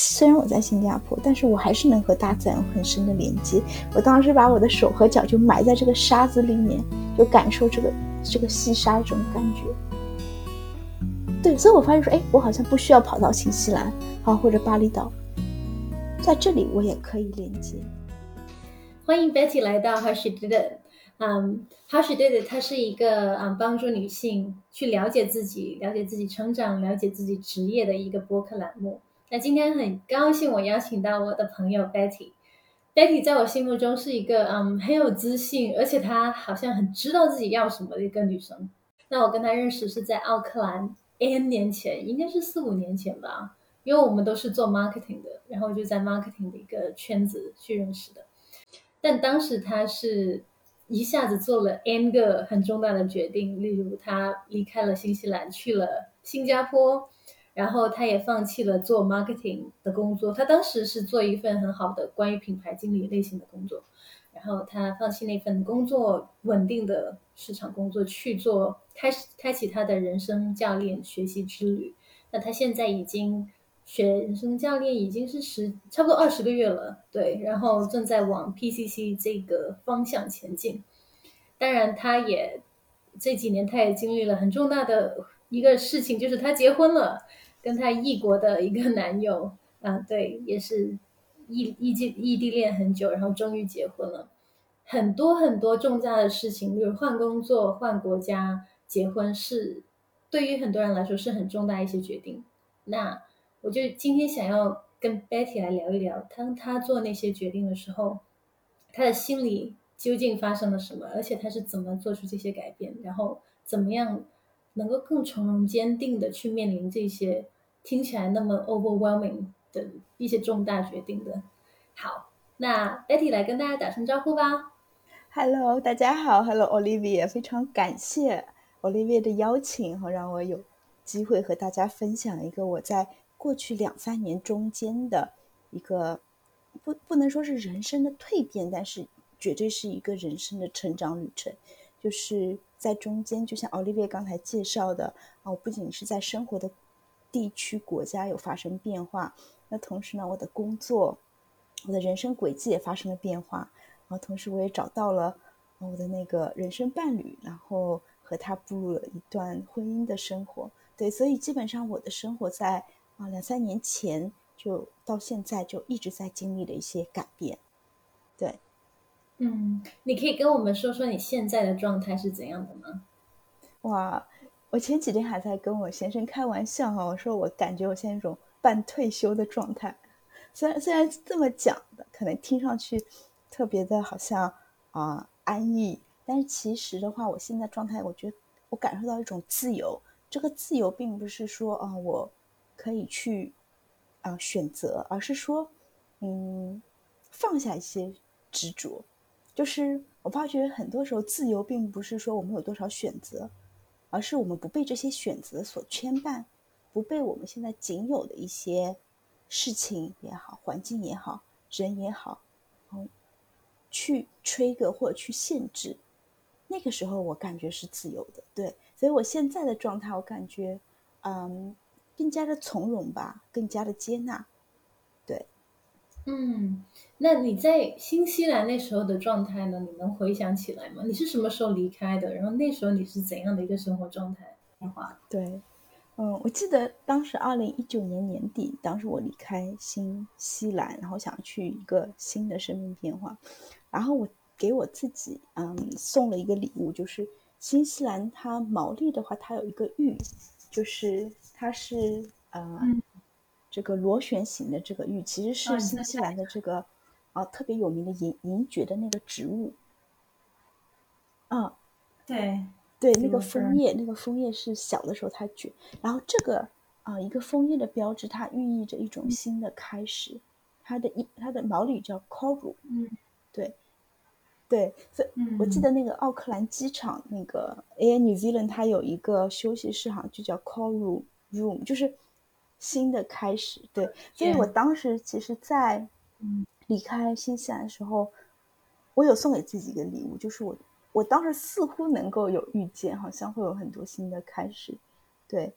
虽然我在新加坡，但是我还是能和大自然有很深的连接。我当时把我的手和脚就埋在这个沙子里面，就感受这个细沙这种感觉。对，所以我发现说，哎，我好像不需要跑到新西兰啊或者巴厘岛，在这里我也可以连接。欢迎 Betty 来到 How She Did It。How She Did It， 它是一个帮助女性去了解自己、了解自己成长、了解自己职业的一个播客栏目。那今天很高兴我邀请到我的朋友 Betty。Betty 在我心目中是一个很有自信，而且她好像很知道自己要什么的一个女生。那我跟她认识是在奥克兰 N 年前，应该是4-5年前吧，因为我们都是做 marketing 的，然后就在 marketing 的一个圈子去认识的。但当时她是一下子做了 N 个很重大的决定，例如她离开了新西兰去了新加坡，然后她也放弃了做 marketing 的工作，她当时是做一份很好的关于品牌经理类型的工作，然后她放弃那份工作，稳定的市场工作，去做开启她的人生教练学习之旅。那她现在已经学人生教练已经是差不多20个月了，对，然后正在往 PCC 这个方向前进。当然他也这几年他也经历了很重大的一个事情，就是他结婚了，跟他异国的一个男友对，也是异地恋很久，然后终于结婚了。很多很多重大的事情，比如换工作、换国家、结婚，是对于很多人来说是很重大一些决定。那我就今天想要跟 Betty 来聊一聊，当她做那些决定的时候，她的心里究竟发生了什么，而且她是怎么做出这些改变，然后怎么样能够更从容坚定的去面临这些听起来那么 overwhelming 的一些重大决定的。好，那 Betty 来跟大家打声招呼吧。 Hello 大家好， Hello Olivia， 非常感谢 Olivia 的邀请，让我有机会和大家分享一个我在过去2-3年中间的一个不能说是人生的蜕变，但是绝对是一个人生的成长旅程。就是在中间，就像 Olivia 刚才介绍的我不仅是在生活的地区国家有发生变化，那同时呢，我的工作我的人生轨迹也发生了变化，然后同时我也找到了我的那个人生伴侣，然后和他步入了一段婚姻的生活。对，所以基本上我的生活在2-3年前就到现在就一直在经历了一些改变。对，你可以跟我们说说你现在的状态是怎样的吗？哇，我前几天还在跟我先生开玩笑我说我感觉我现在一种半退休的状态，虽然这么讲的可能听上去特别的好像安逸，但是其实的话，我现在状态我觉得我感受到一种自由。这个自由并不是说我可以去选择，而是说放下一些执着。就是我发觉很多时候自由并不是说我们有多少选择，而是我们不被这些选择所牵绊，不被我们现在仅有的一些事情也好、环境也好、人也好去trigger或者去限制。那个时候我感觉是自由的。对，所以我现在的状态我感觉更加的从容吧，更加的接纳。对，那你在新西兰那时候的状态呢？你能回想起来吗？你是什么时候离开的？然后那时候你是怎样的一个生活状态？对，我记得当时2019年年底，当时我离开新西兰，然后想去一个新的生命变化，然后我给我自己送了一个礼物，就是新西兰它毛利的话，它有一个玉。就是它是这个螺旋形的这个玉，其实是新西兰的这个特别有名的银蕨的那个植物。对，那个枫叶，是小的时候它蕨，然后这个一个枫叶的标志，它寓意着一种新的开始。它的毛利语叫 Koru。对，所以我记得那个奥克兰机场那个 Air New Zealand 它有一个休息室，好像就叫 Koru Room， 就是新的开始。对，所以我当时其实在离开新西兰的时候，我有送给自己一个礼物，就是我当时似乎能够有预见，好像会有很多新的开始。对，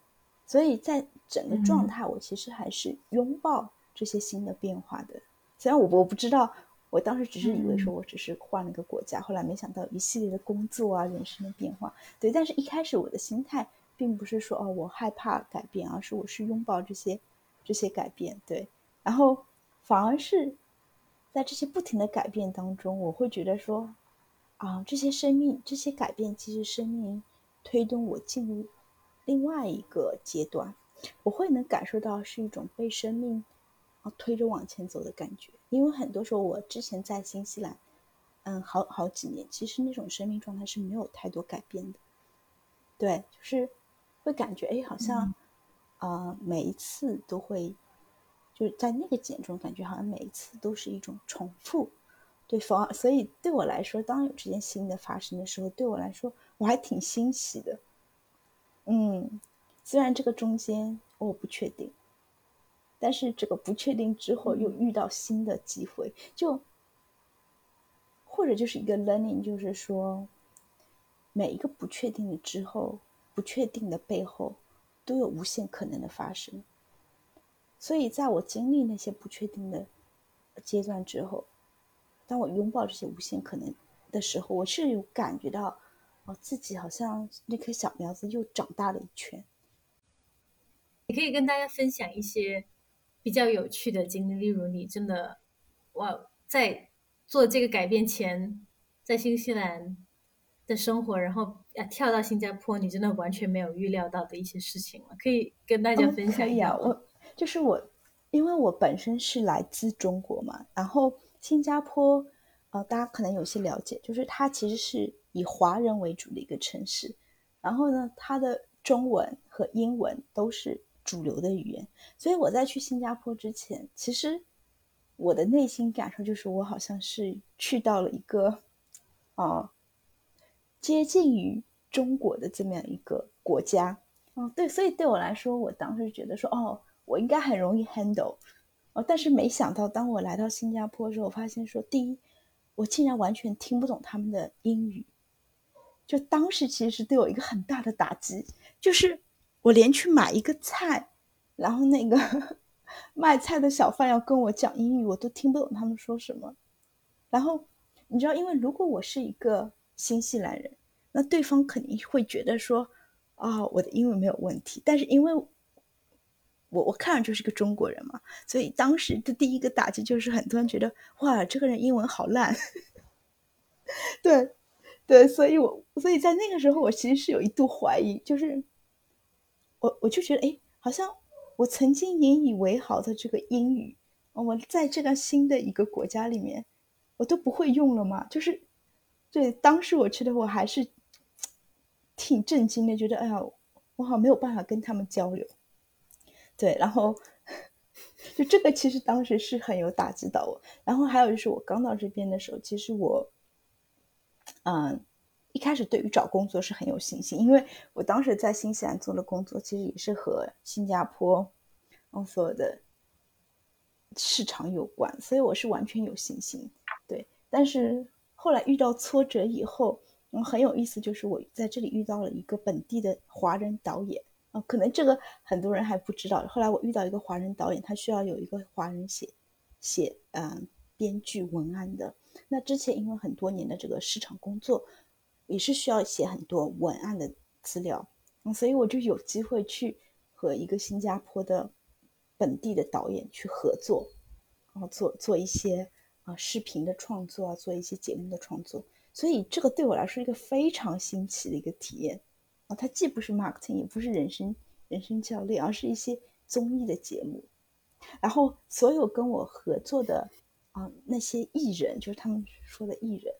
所以在整个状态我其实还是拥抱这些新的变化的。虽然我不知道，我当时只是以为说我只是换了个国家，后来没想到一系列的工作啊，人生的变化。对，但是一开始我的心态并不是说哦我害怕改变，而是我是拥抱这些改变。对，然后反而是在这些不停的改变当中，我会觉得说啊，这些改变其实生命推动我进入另外一个阶段，我会能感受到是一种被生命推着往前走的感觉。因为很多时候我之前在新西兰好几年，其实那种生命状态是没有太多改变的。对，就是会感觉哎，好像每一次都会就是在那个茧中，感觉好像每一次都是一种重复。对，所以对我来说，当有这件新的发生的时候，对我来说我还挺欣喜的。虽然这个中间我不确定，但是这个不确定之后又遇到新的机会，就或者就是一个 learning， 就是说每一个不确定的之后，不确定的背后都有无限可能的发生。所以在我经历那些不确定的阶段之后，当我拥抱这些无限可能的时候，我是有感觉到自己好像那棵小苗子又长大了一圈。你可以跟大家分享一些比较有趣的经历，例如你真的在做这个改变前在新西兰的生活，然后跳到新加坡，你真的完全没有预料到的一些事情了，可以跟大家分享一下。我因为我本身是来自中国嘛，然后新加坡大家可能有些了解，就是它其实是以华人为主的一个城市，然后呢它的中文和英文都是主流的语言。所以我在去新加坡之前，其实我的内心感受就是我好像是去到了一个接近于中国的这么样一个国家。对，所以对我来说，我当时觉得说我应该很容易 handle， 但是没想到当我来到新加坡的时候，我发现说，第一，我竟然完全听不懂他们的英语。就当时其实对我一个很大的打击，就是我连去买一个菜，然后那个卖菜的小贩要跟我讲英语，我都听不懂他们说什么。然后你知道，因为如果我是一个新西兰人，那对方肯定会觉得说我的英文没有问题，但是因为我看上去就是个中国人嘛，所以当时的第一个打击就是很多人觉得哇，这个人英文好烂。对，所以在那个时候，我其实是有一度怀疑，就是我就觉得好像我曾经引以为豪的这个英语，我在这个新的一个国家里面我都不会用了嘛。就是对，当时我觉得我还是挺震惊的，觉得哎呀，我好像没有办法跟他们交流。对，然后就这个其实当时是很有打击到我。然后还有就是我刚到这边的时候，其实我一开始对于找工作是很有信心，因为我当时在新西兰做的工作其实也是和新加坡所有的市场有关，所以我是完全有信心。对，但是后来遇到挫折以后，很有意思，就是我在这里遇到了一个本地的华人导演，可能这个很多人还不知道。后来我遇到一个华人导演，他需要有一个华人写编剧文案的。那之前因为很多年的这个市场工作也是需要写很多文案的资料，所以我就有机会去和一个新加坡的本地的导演去合作，然后做一些视频的创作啊，做一些节目的创作。所以这个对我来说一个非常新奇的一个体验。它既不是 marketing， 也不是人生教练，而是一些综艺的节目。然后所有跟我合作的那些艺人，就是他们说的艺人，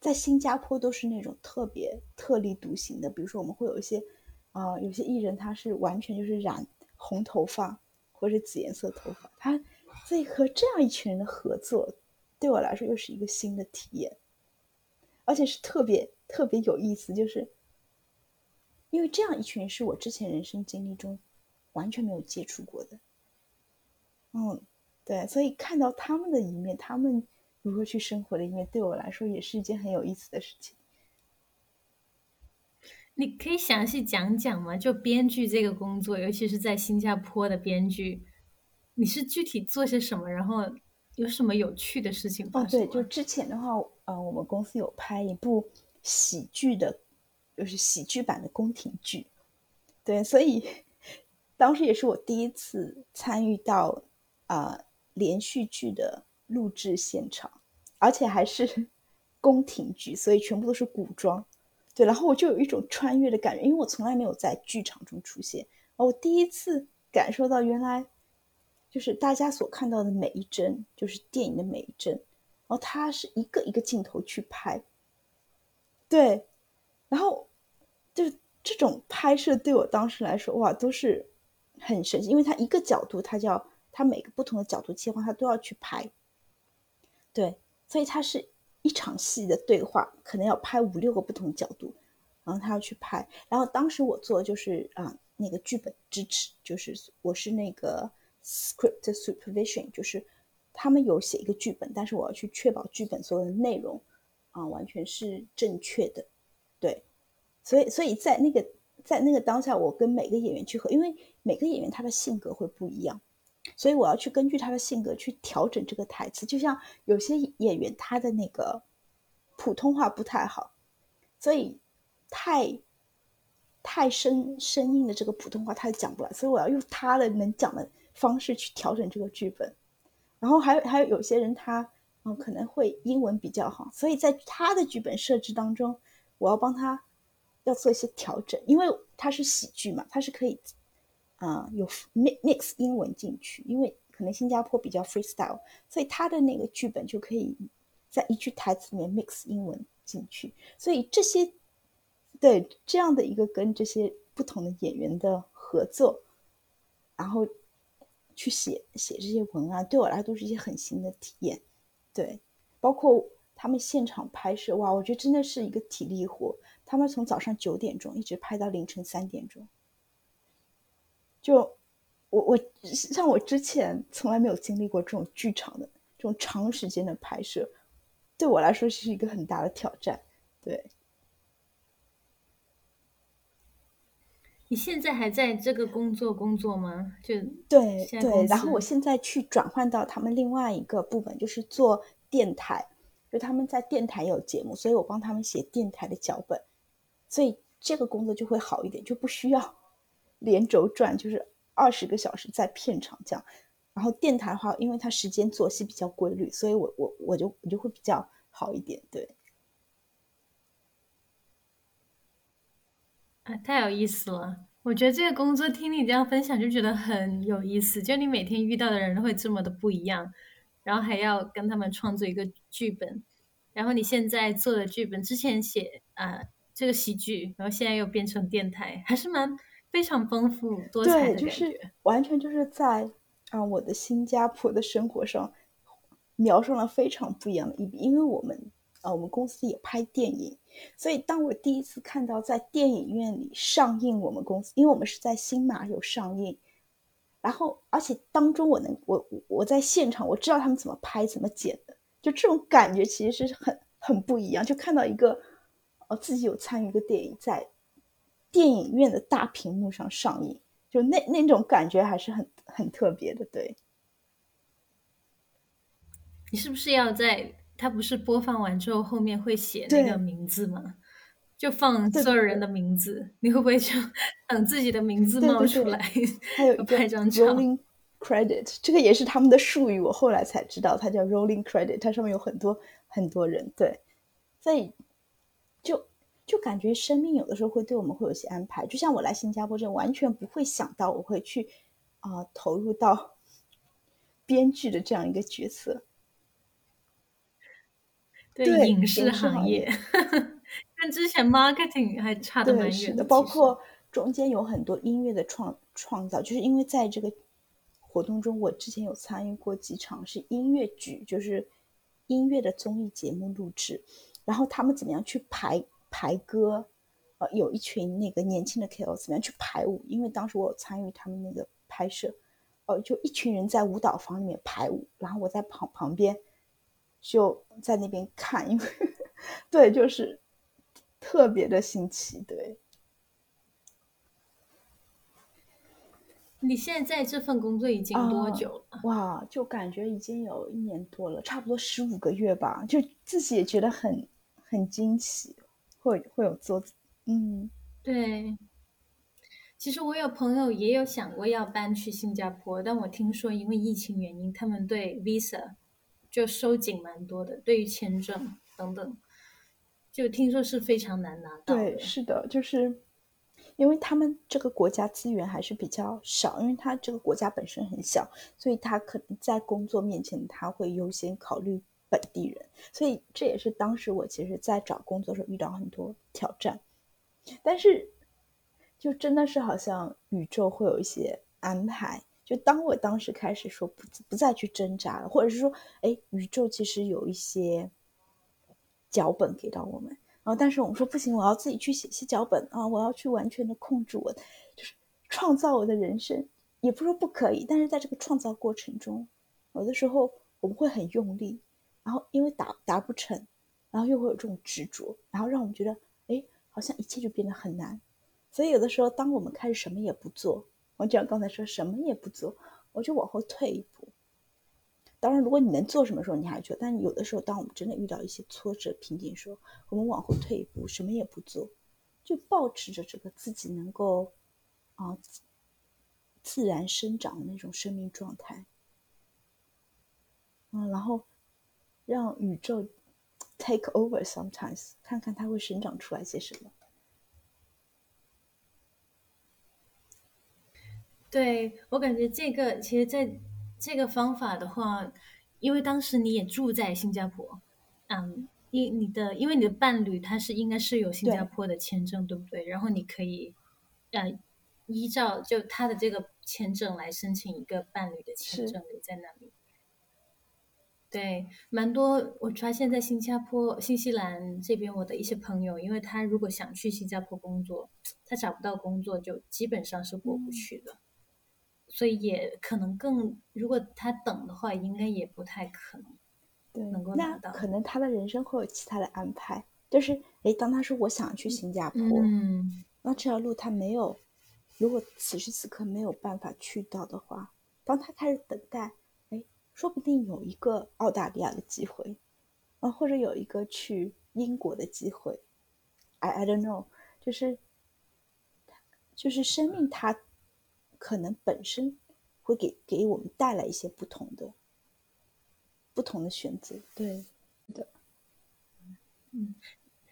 在新加坡都是那种特别特立独行的。比如说我们会有一些有些艺人他是完全就是染红头发或者紫颜色头发，所以和这样一群人的合作对我来说又是一个新的体验，而且是特别特别有意思。就是因为这样一群是我之前人生经历中完全没有接触过的。对，所以看到他们的一面，他们如何去生活的一面，对我来说也是一件很有意思的事情。你可以详细讲讲吗？就编剧这个工作，尤其是在新加坡的编剧，你是具体做些什么，然后有什么有趣的事情发生？哦，对，就之前的话，我们公司有拍一部喜剧的，就是喜剧版的宫廷剧，对，所以当时也是我第一次参与到连续剧的录制现场，而且还是宫廷剧，所以全部都是古装，对，然后我就有一种穿越的感觉，因为我从来没有在剧场中出现，然后我第一次感受到原来就是大家所看到的每一帧就是电影的每一帧，然后它是一个一个镜头去拍，对，然后就是这种拍摄对我当时来说，哇，都是很神奇，因为它一个角度它每个不同的角度切换它都要去拍，对，所以它是一场戏的对话可能要拍5-6个不同角度，然后它要去拍，然后当时我做的就是那个剧本支持，就是我是那个script supervision， 就是他们有写一个剧本，但是我要去确保剧本所有的内容完全是正确的，对，所以在那个当下，我跟每个演员去合，因为每个演员他的性格会不一样，所以我要去根据他的性格去调整这个台词，就像有些演员他的那个普通话不太好，所以太生硬的这个普通话他讲不来，所以我要用他的能讲的方式去调整这个剧本，然后还有有些人他可能会英文比较好，所以在他的剧本设置当中，我要帮他要做一些调整，因为他是喜剧嘛，他是可以有 mix 英文进去，因为可能新加坡比较 freestyle， 所以他的那个剧本就可以在一句台词里面 mix 英文进去，所以这些对这样的一个跟这些不同的演员的合作，然后去写这些文案，对我来说都是一些很新的体验，对，包括他们现场拍摄，哇，我觉得真的是一个体力活，他们从早上9点钟一直拍到凌晨3点钟，就我像我之前从来没有经历过这种剧场的这种长时间的拍摄，对我来说是一个很大的挑战，对。你现在还在这个工作吗？就对对，然后我现在去转换到他们另外一个部门，就是做电台，就他们在电台有节目，所以我帮他们写电台的脚本，所以这个工作就会好一点，就不需要连轴转，就是20个小时在片场这样。然后电台的话，因为它时间作息比较规律，所以我就会比较好一点，对。啊，太有意思了！我觉得这个工作听你这样分享就觉得很有意思，就你每天遇到的人会这么的不一样，然后还要跟他们创作一个剧本，然后你现在做的剧本之前写这个喜剧，然后现在又变成电台，还是非常丰富多彩的感觉。对，就是完全就是在我的新加坡的生活上描述了非常不一样的一笔，因为我们公司也拍电影，所以当我第一次看到在电影院里上映我们公司，因为我们是在新马有上映，然后而且当中我在现场我知道他们怎么拍怎么剪的，就这种感觉其实是很不一样，就看到一个自己有参与一个电影在电影院的大屏幕上上映，就那种感觉还是很特别的，对。你是不是要在他不是播放完之后后面会写那个名字吗？就放所有人的名字，你会不会就等自己的名字冒出来？对对对，还有一个 rolling credit， 这个也是他们的术语，我后来才知道它叫 rolling credit， 它上面有很多很多人，对，所以就感觉生命有的时候会对我们会有些安排，就像我来新加坡这完全不会想到我会去投入到编剧的这样一个角色，对影视行业跟之前 marketing 还差得蛮远的，对，是的，包括中间有很多音乐的创造，就是因为在这个活动中我之前有参与过几场是音乐剧，就是音乐的综艺节目录制，然后他们怎么样去排歌，有一群那个年轻的 KOL 怎么样去排舞，因为当时我有参与他们那个拍摄，就一群人在舞蹈房里面排舞，然后我在旁边就在那边看，因为对，就是特别的新奇，对。你现在这份工作已经多久了？哇，就感觉已经有1年多了，差不多15个月吧。就自己也觉得很惊喜，会有做，对。其实我有朋友也有想过要搬去新加坡，但我听说因为疫情原因，他们对 visa 就收紧蛮多的，对于签证等等，就听说是非常难拿到的。对，是的，就是因为他们这个国家资源还是比较少，因为他这个国家本身很小，所以他可能在工作面前他会优先考虑本地人，所以这也是当时我其实在找工作的时候遇到很多挑战，但是就真的是好像宇宙会有一些安排，就当我当时开始说 不再去挣扎了，或者是说宇宙其实有一些脚本给到我们，然后但是我们说不行，我要自己去写些脚本啊！我要去完全的控制我，就是创造我的人生，也不是说不可以，但是在这个创造过程中，有的时候我们会很用力，然后因为达不成，然后又会有这种执着，然后让我们觉得好像一切就变得很难。所以有的时候当我们开始什么也不做，我就像刚才说什么也不做，我就往后退一步。当然如果你能做什么时候你还做，但有的时候当我们真的遇到一些挫折瓶颈，说我们往后退一步，什么也不做，就保持着这个自己能够自然生长的那种生命状态，然后让宇宙 take over sometimes， 看看它会生长出来些什么。对，我感觉这个其实在这个方法的话，因为当时你也住在新加坡，因为你的伴侣他是应该是有新加坡的签证， 对不对？然后你可以依照就他的这个签证来申请一个伴侣的签证留在那里。对，蛮多我发现在新加坡、新西兰这边我的一些朋友，因为他如果想去新加坡工作，他找不到工作就基本上是过不去的。所以也可能更，如果他等的话，应该也不太可能，对，能够拿到。那可能他的人生会有其他的安排，就是当他说我想去新加坡，那这条路他没有，如果此时此刻没有办法去到的话，当他开始等待，说不定有一个澳大利亚的机会，或者有一个去英国的机会， I don't know， 就是生命他可能本身会给我们带来一些不同的选择。对的，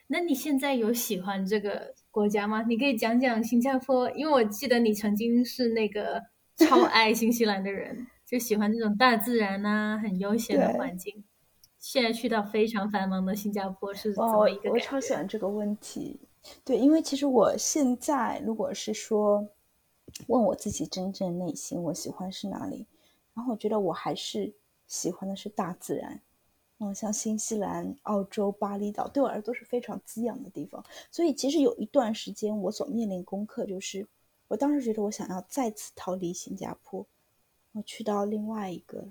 那你现在有喜欢这个国家吗？你可以讲讲新加坡，因为我记得你曾经是那个超爱新西兰的人就喜欢这种大自然啊，很悠闲的环境。现在去到非常繁忙的新加坡是怎么一个感觉？我超喜欢这个问题。对，因为其实我现在如果是说问我自己真正内心我喜欢是哪里，然后我觉得我还是喜欢的是大自然，像新西兰、澳洲、巴厘岛对我来说都是非常滋养的地方。所以其实有一段时间我所面临功课，就是我当时觉得我想要再次逃离新加坡，我去到另外一个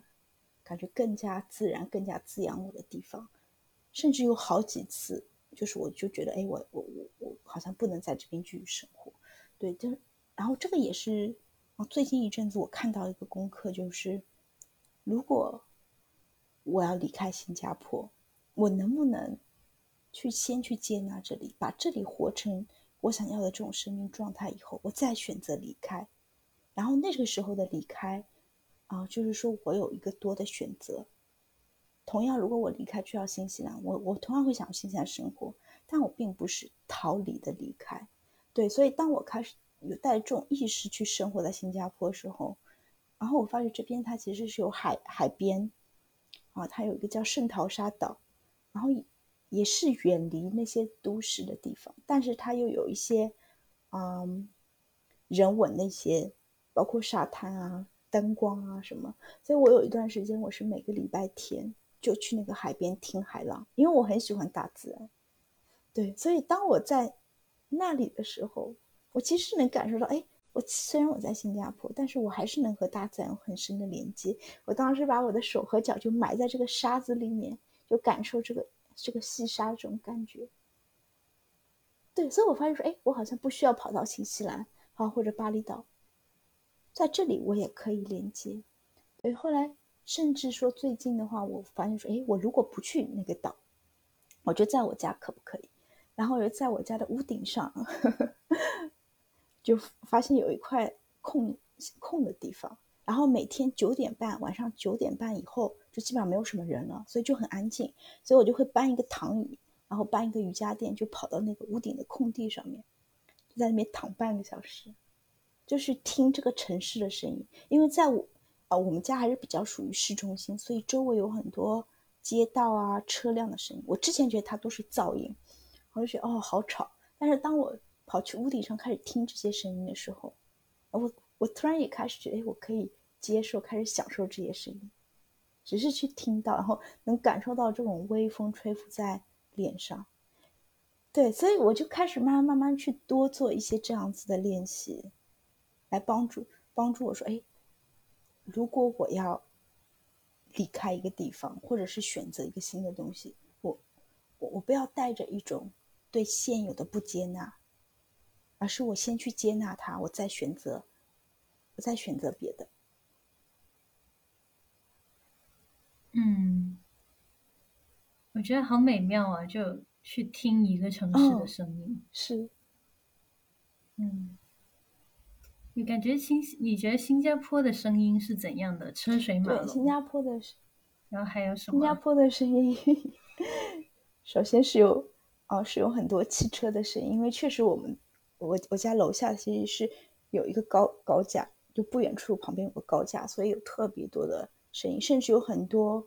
感觉更加自然、更加滋养我的地方。甚至有好几次就是我就觉得我好像不能在这边继续生活。对，就是然后这个也是最近一阵子我看到一个功课，就是如果我要离开新加坡，我能不能先去接纳这里，把这里活成我想要的这种生命状态，以后我再选择离开。然后那个时候的离开就是说我有一个多的选择。同样如果我离开去到新西兰，我同样会想新西兰生活，但我并不是逃离的离开。对，所以当我开始有带这种意识去生活在新加坡的时候，然后我发觉这边它其实是有海边它有一个叫圣淘沙岛，然后也是远离那些都市的地方，但是它又有一些人文那些，包括沙滩啊、灯光啊什么。所以我有一段时间我是每个礼拜天就去那个海边听海浪，因为我很喜欢大自然。对，所以当我在那里的时候，我其实能感受到，我虽然我在新加坡，但是我还是能和大自然有很深的连接。我当时把我的手和脚就埋在这个沙子里面，就感受这个细沙这种感觉。对，所以我发现说，我好像不需要跑到新西兰或者巴厘岛，在这里我也可以连接。对，后来甚至说最近的话，我发现说，诶，我如果不去那个岛，我就在我家可不可以？然后又在我家的屋顶上就发现有一块空的地方，然后每天晚上九点半以后就基本上没有什么人了，所以就很安静，所以我就会搬一个躺椅，然后搬一个瑜伽垫，就跑到那个屋顶的空地上面，就在那边躺半个小时，就是听这个城市的声音。因为在我们家还是比较属于市中心，所以周围有很多街道啊车辆的声音，我之前觉得它都是噪音，我就觉得好吵。但是当我跑去屋顶上开始听这些声音的时候，我突然也开始觉得我可以接受，开始享受这些声音，只是去听到，然后能感受到这种微风吹拂在脸上。对，所以我就开始慢慢去多做一些这样子的练习，来帮助我说，如果我要离开一个地方，或者是选择一个新的东西，我不要带着一种对现有的不接纳，而是我先去接纳它，我再选择别的。我觉得好美妙啊，就去听一个城市的声音。是。你感觉新加坡的声音是怎样的？车水马龙。对，新加坡的，然后还有什么？新加坡的声音首先是有很多汽车的声音，因为确实我家楼下其实是有一个高架，就不远处旁边有个高架，所以有特别多的声音，甚至有很多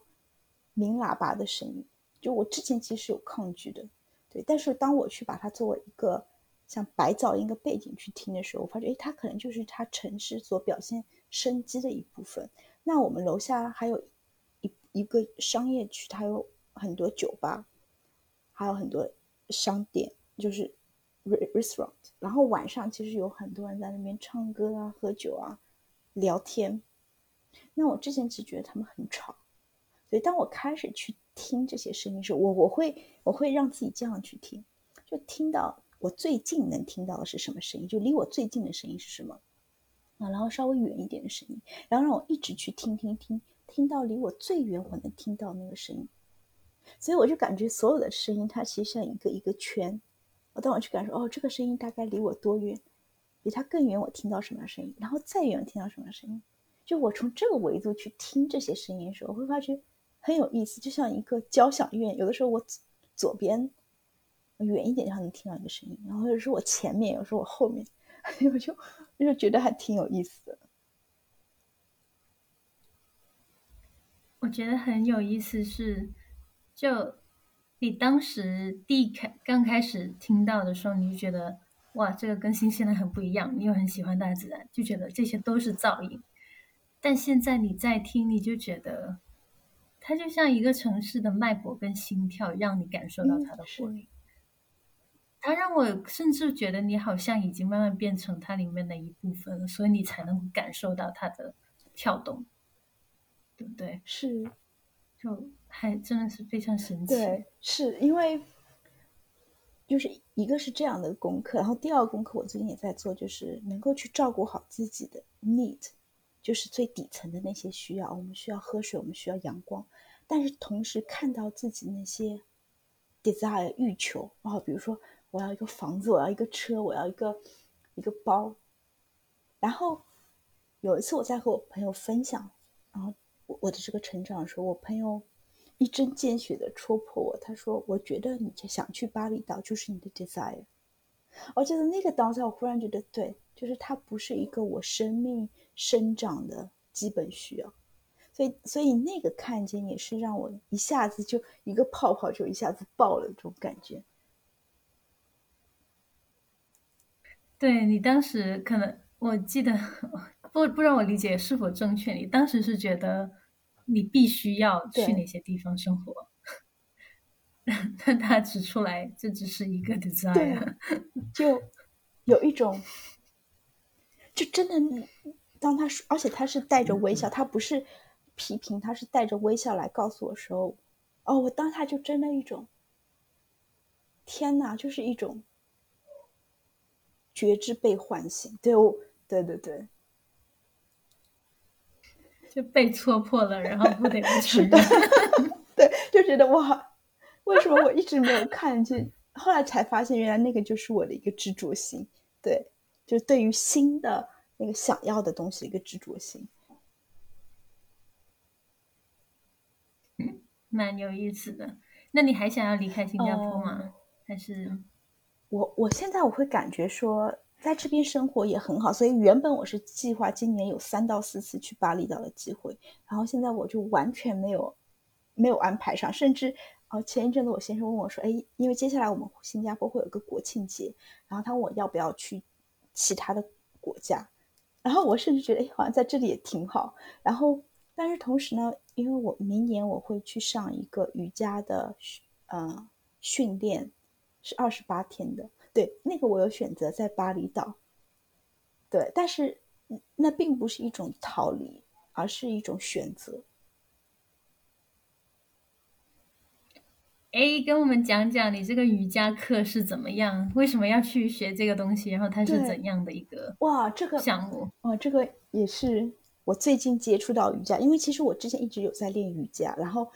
鸣喇叭的声音。就我之前其实有抗拒的，对，但是当我去把它作为一个像白噪音的背景去听的时候，我发觉它可能就是它城市所表现生机的一部分。那我们楼下还有一个商业区，它有很多酒吧，还有很多商店，就是 restaurant， 然后晚上其实有很多人在那边唱歌啊喝酒啊聊天。那我之前只觉得他们很吵，所以当我开始去听这些声音的时候，我会让自己这样去听，就听到我最近能听到的是什么声音，就离我最近的声音是什么啊，然后稍微远一点的声音，然后让我一直去听到离我最远我能听到那个声音。所以我就感觉所有的声音它其实像一个一个圈，我当我去感受这个声音大概离我多远，离它更远我听到什么声音，然后再远听到什么声音，就我从这个维度去听这些声音的时候，我会发觉很有意思，就像一个交响乐。有的时候我左边远一点就能听到一个声音，然后有时候我前面，有时候我后面，我就觉得还挺有意思的。我觉得很有意思是，就你当时刚开始听到的时候，你就觉得哇，这个跟新西兰很不一样，你又很喜欢大自然，就觉得这些都是噪音。但现在你再听，你就觉得它就像一个城市的脉搏跟心跳，让你感受到它的活力。它让我甚至觉得你好像已经慢慢变成它里面的一部分了，所以你才能感受到它的跳动，对不对？是，就还真的是非常神奇。对，是因为就是一个是这样的功课，然后第二个功课我最近也在做，就是能够去照顾好自己的 need，就是最底层的那些需要，我们需要喝水，我们需要阳光，但是同时看到自己那些 desire 欲求，比如说我要一个房子，我要一个车，我要一个包。然后有一次我在和我朋友分享，然后我的这个成长的时候，我朋友一针见血的戳破我，他说我觉得你想去巴厘岛就是你的 desire。 我觉得那个当下我忽然觉得，对，就是它不是一个我生命生长的基本需要，所以那个看见也是让我一下子就一个泡泡就一下子爆了，这种感觉。对，你当时可能我记得不知道我理解是否正确，你当时是觉得你必须要去哪些地方生活，但它指出来这只是一个 desire， 就有一种就真的当他说，而且他是带着微笑，他不是批评，他是带着微笑来告诉我说，我当下就真的一种天哪，就是一种觉知被唤醒。对，对对对，就被戳破了，然后不得不承认对，就觉得哇，为什么我一直没有看见后来才发现原来那个就是我的一个执着心，对，就对于新的那个想要的东西的一个执着心。蛮有意思的。那你还想要离开新加坡吗？还是我现在我会感觉说在这边生活也很好，所以原本我是计划今年有3到4次去巴厘岛的机会，然后现在我就完全没有安排上，甚至前一阵子我先生问我说，哎，因为接下来我们新加坡会有个国庆节，然后他问我要不要去其他的国家，然后我甚至觉得，哎，好像在这里也挺好。然后但是同时呢，因为我明年我会去上一个瑜伽的训练，是28天的，对，那个我有选择在巴厘岛，对，但是那并不是一种逃离，而是一种选择。哎，跟我们讲讲你这个瑜伽课是怎么样，为什么要去学这个东西，然后它是怎样的一个项目？哇，这个也是我最近接触到瑜伽，因为其实我之前一直有在练瑜伽，然后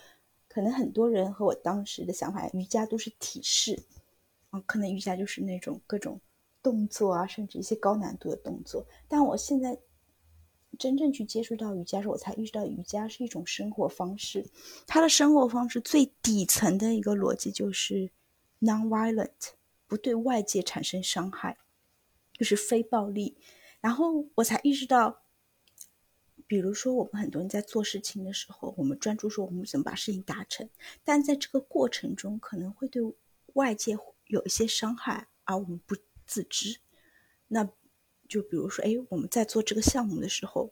可能很多人和我当时的想法，瑜伽都是体式，可能瑜伽就是那种各种动作啊，甚至一些高难度的动作。但我现在真正去接触到瑜伽时，我才意识到瑜伽是一种生活方式。它的生活方式最底层的一个逻辑就是 non-violent， 不对外界产生伤害，就是非暴力。然后我才意识到，比如说我们很多人在做事情的时候，我们专注说我们怎么把事情达成，但在这个过程中可能会对外界有一些伤害，而我们不自知。那就比如说，哎，我们在做这个项目的时候，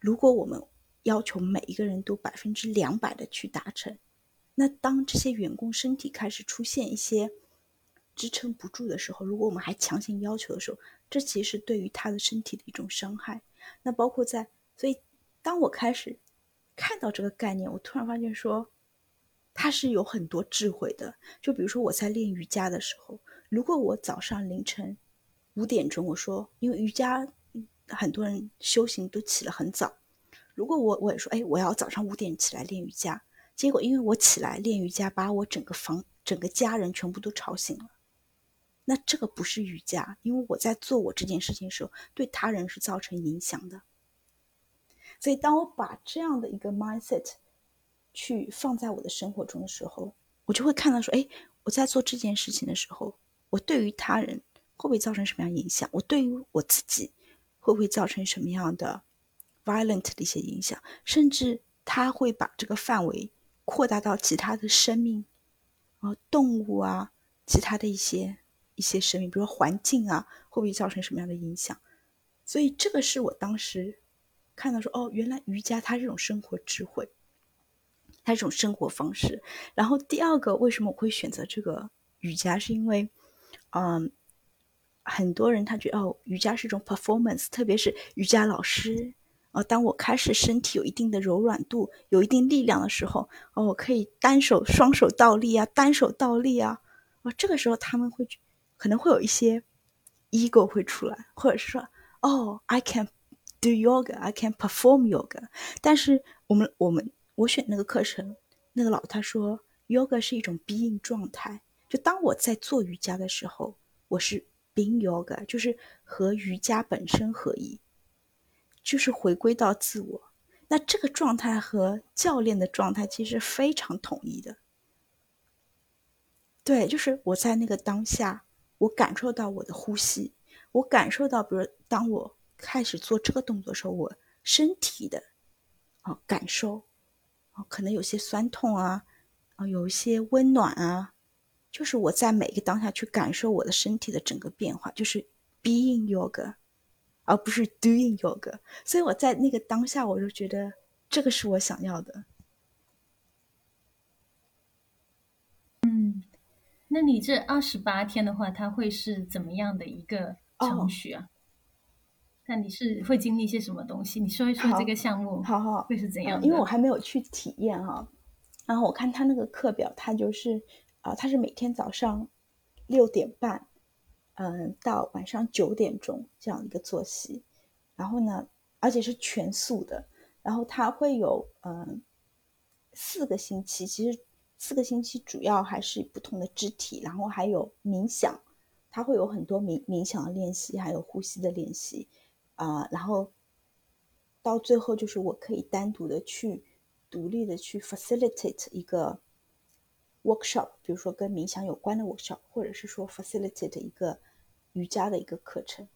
如果我们要求每一个人都200%的去达成，那当这些员工身体开始出现一些支撑不住的时候，如果我们还强行要求的时候，这其实对于他的身体的一种伤害。那包括在，所以当我开始看到这个概念，我突然发现说它是有很多智慧的。就比如说我在练瑜伽的时候，如果我早上凌晨5点钟，我说因为瑜伽很多人修行都起了很早，如果我也说，哎，我要早上5点起来练瑜伽，结果因为我起来练瑜伽，把我整个家人全部都吵醒了，那这个不是瑜伽，因为我在做我这件事情的时候对他人是造成影响的。所以当我把这样的一个 mindset 去放在我的生活中的时候，我就会看到说，哎，我在做这件事情的时候，我对于他人会不会造成什么样的影响？我对于我自己会不会造成什么样的 violent 的一些影响？甚至他会把这个范围扩大到其他的生命，动物啊，其他的一些生命，比如说环境啊，会不会造成什么样的影响？所以这个是我当时看到说，哦，原来瑜伽它是一种生活智慧，它是一种生活方式。然后第二个，为什么我会选择这个瑜伽，是因为很多人他觉得，瑜伽是一种 performance， 特别是瑜伽老师，当我开始身体有一定的柔软度，有一定力量的时候，我可以双手倒立啊，单手倒立啊，这个时候他们会可能会有一些 ego 会出来，或者是说，I can do yoga， I can perform yoga。 但是我选那个课程，那个老他说 yoga 是一种 being 状态，就当我在做瑜伽的时候，我是being yoga， 就是和瑜伽本身合一，就是回归到自我。那这个状态和教练的状态其实非常统一的，对，就是我在那个当下，我感受到我的呼吸，我感受到比如当我开始做这个动作的时候，我身体的感受，可能有些酸痛啊，有一些温暖啊，就是我在每个当下去感受我的身体的整个变化，就是 being yoga， 而不是 doing yoga。 所以我在那个当下，我就觉得这个是我想要的。那你这28天的话，它会是怎么样的一个程序啊？那你是会经历一些什么东西？你说一说这个项目好会是怎样的？因为我还没有去体验然后我看他那个课表，它就是它是每天早上6点半，到晚上9点钟这样一个作息。然后呢，而且是全素的，然后它会有4个星期，其实4个星期主要还是不同的肢体，然后还有冥想，它会有很多冥想的练习，还有呼吸的练习然后到最后就是我可以单独的去独立的去 facilitate 一个 workshop， 比如说跟冥想有关的 workshop， 或者是说 facilitate 一个瑜伽的一个课程。